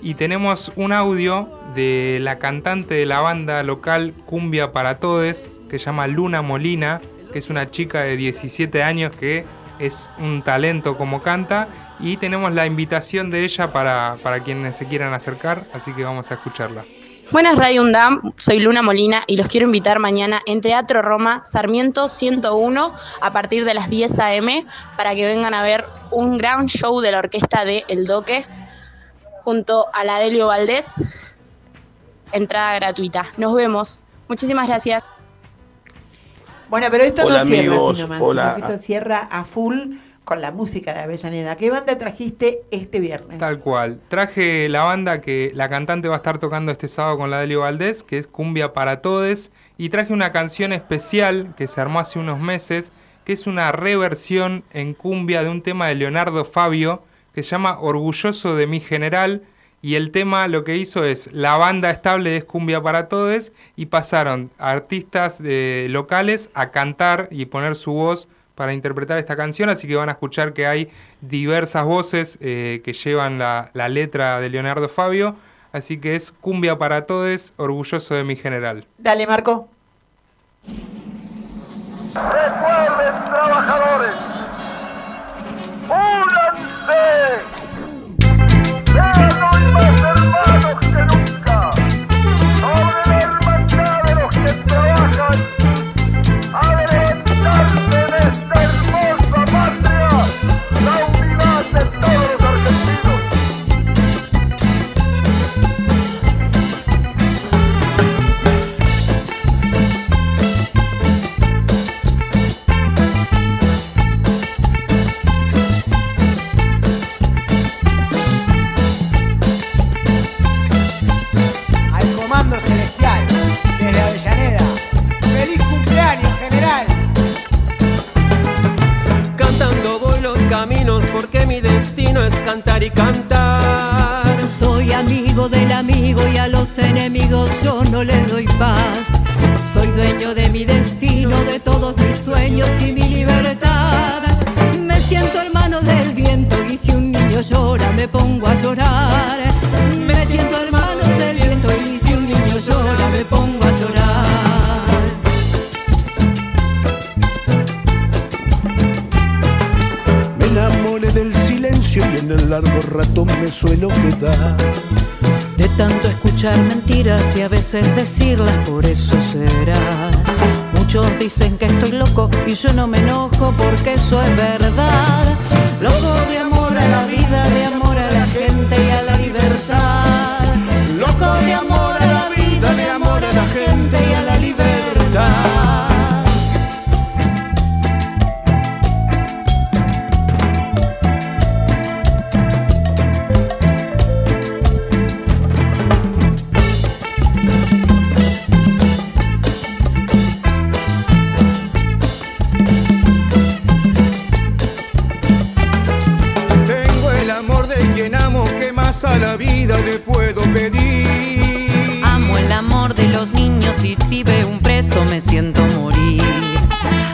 Y tenemos un audio de la cantante de la banda local Cumbia para Todes, que se llama Luna Molina, que es una chica de diecisiete años que es un talento como canta. Y tenemos la invitación de ella para, para quienes se quieran acercar, así que vamos a escucharla. Buenas Radio UNDAV, soy Luna Molina y los quiero invitar mañana en Teatro Roma, Sarmiento ciento uno, a partir de las diez a eme, para que vengan a ver un gran show de la orquesta de El Doque, junto a la Delio Valdés, entrada gratuita. Nos vemos. Muchísimas gracias. Bueno, pero esto hola, no cierra amigos, así nomás. Hola. Esto cierra a full con la música de Avellaneda. ¿Qué banda trajiste este viernes? Tal cual. Traje la banda que la cantante va a estar tocando este sábado con la Delio Valdés, que es Cumbia para Todes. Y traje una canción especial que se armó hace unos meses, que es una reversión en cumbia de un tema de Leonardo Fabio, que se llama Orgulloso de mi general. Y el tema lo que hizo es, la banda estable es Cumbia para Todes, y pasaron artistas eh, locales a cantar y poner su voz para interpretar esta canción, así que van a escuchar que hay diversas voces eh, que llevan la, la letra de Leonardo Fabio, así que es Cumbia para Todes, Orgulloso de mi general. Dale, Marco. Recuerden, trabajadores, únanse, ya no hay más hermanos que nunca, sobre el manchado de los que trabajan, a levantarse de esta hermosa patria, la unidad de todos los caminos, porque mi destino es cantar y cantar. Soy amigo del amigo y a los enemigos yo no les doy paz. Soy dueño de mi destino, de todos mis sueños y mi libertad. Me siento hermano del viento y si un niño llora me pongo a llorar. Me siento hermano del viento y si un niño llora me pongo a llorar. Del silencio y en el largo rato me suelo quedar. De tanto escuchar mentiras y a veces decirlas, por eso será. Muchos dicen que estoy loco y yo no me enojo porque eso es verdad. Loco de amor a la vida, de amor a la gente y a la libertad. Loco de amor a la vida, de amor a la gente y a la libertad. A la vida le puedo pedir. Amo el amor de los niños y si veo un preso me siento morir.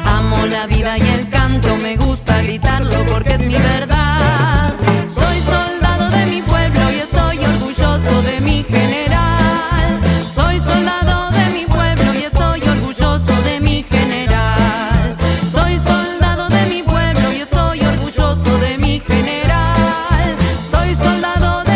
Amo la vida y el canto, me gusta gritarlo porque es mi verdad. Soy soldado de mi pueblo y estoy orgulloso de mi general. Soy soldado de mi pueblo y estoy orgulloso de mi general. Soy soldado de mi pueblo y estoy orgulloso de mi general. Soy soldado de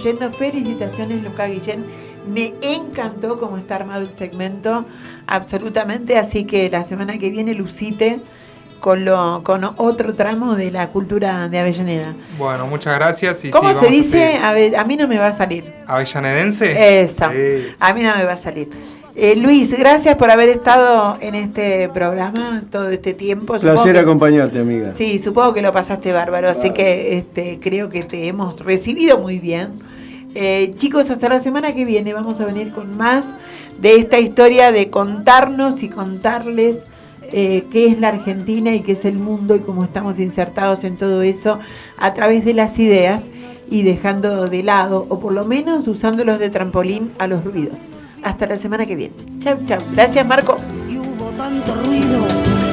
yendo. Felicitaciones, Luca Guillén. Me encantó cómo está armado el segmento, absolutamente. Así que la semana que viene, Lucite, con, lo, con otro tramo de la cultura de Avellaneda. Bueno, muchas gracias. Y ¿Cómo sí, se vamos dice? A, Ave, a mí no me va a salir. ¿Avellanedense? Eso, sí. A mí no me va a salir. Eh, Luis, gracias por haber estado en este programa todo este tiempo. Supongo placer que, acompañarte, amiga. Sí, supongo que lo pasaste bárbaro, claro. Así que este, creo que te hemos recibido muy bien. Eh, chicos, hasta la semana que viene vamos a venir con más de esta historia de contarnos y contarles eh, qué es la Argentina y qué es el mundo y cómo estamos insertados en todo eso a través de las ideas y dejando de lado, o por lo menos usándolos de trampolín a los ruidos. Hasta la semana que viene. Chau, chau. Gracias, Marco. Y hubo tanto ruido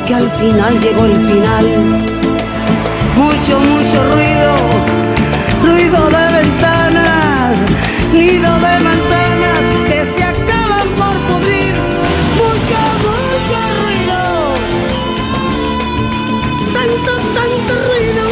que al final llegó el final. Mucho, mucho ruido. Ruido de ventanas, nido de manzanas que se acaban por pudrir. Mucho, mucho ruido. Tanto, tanto ruido.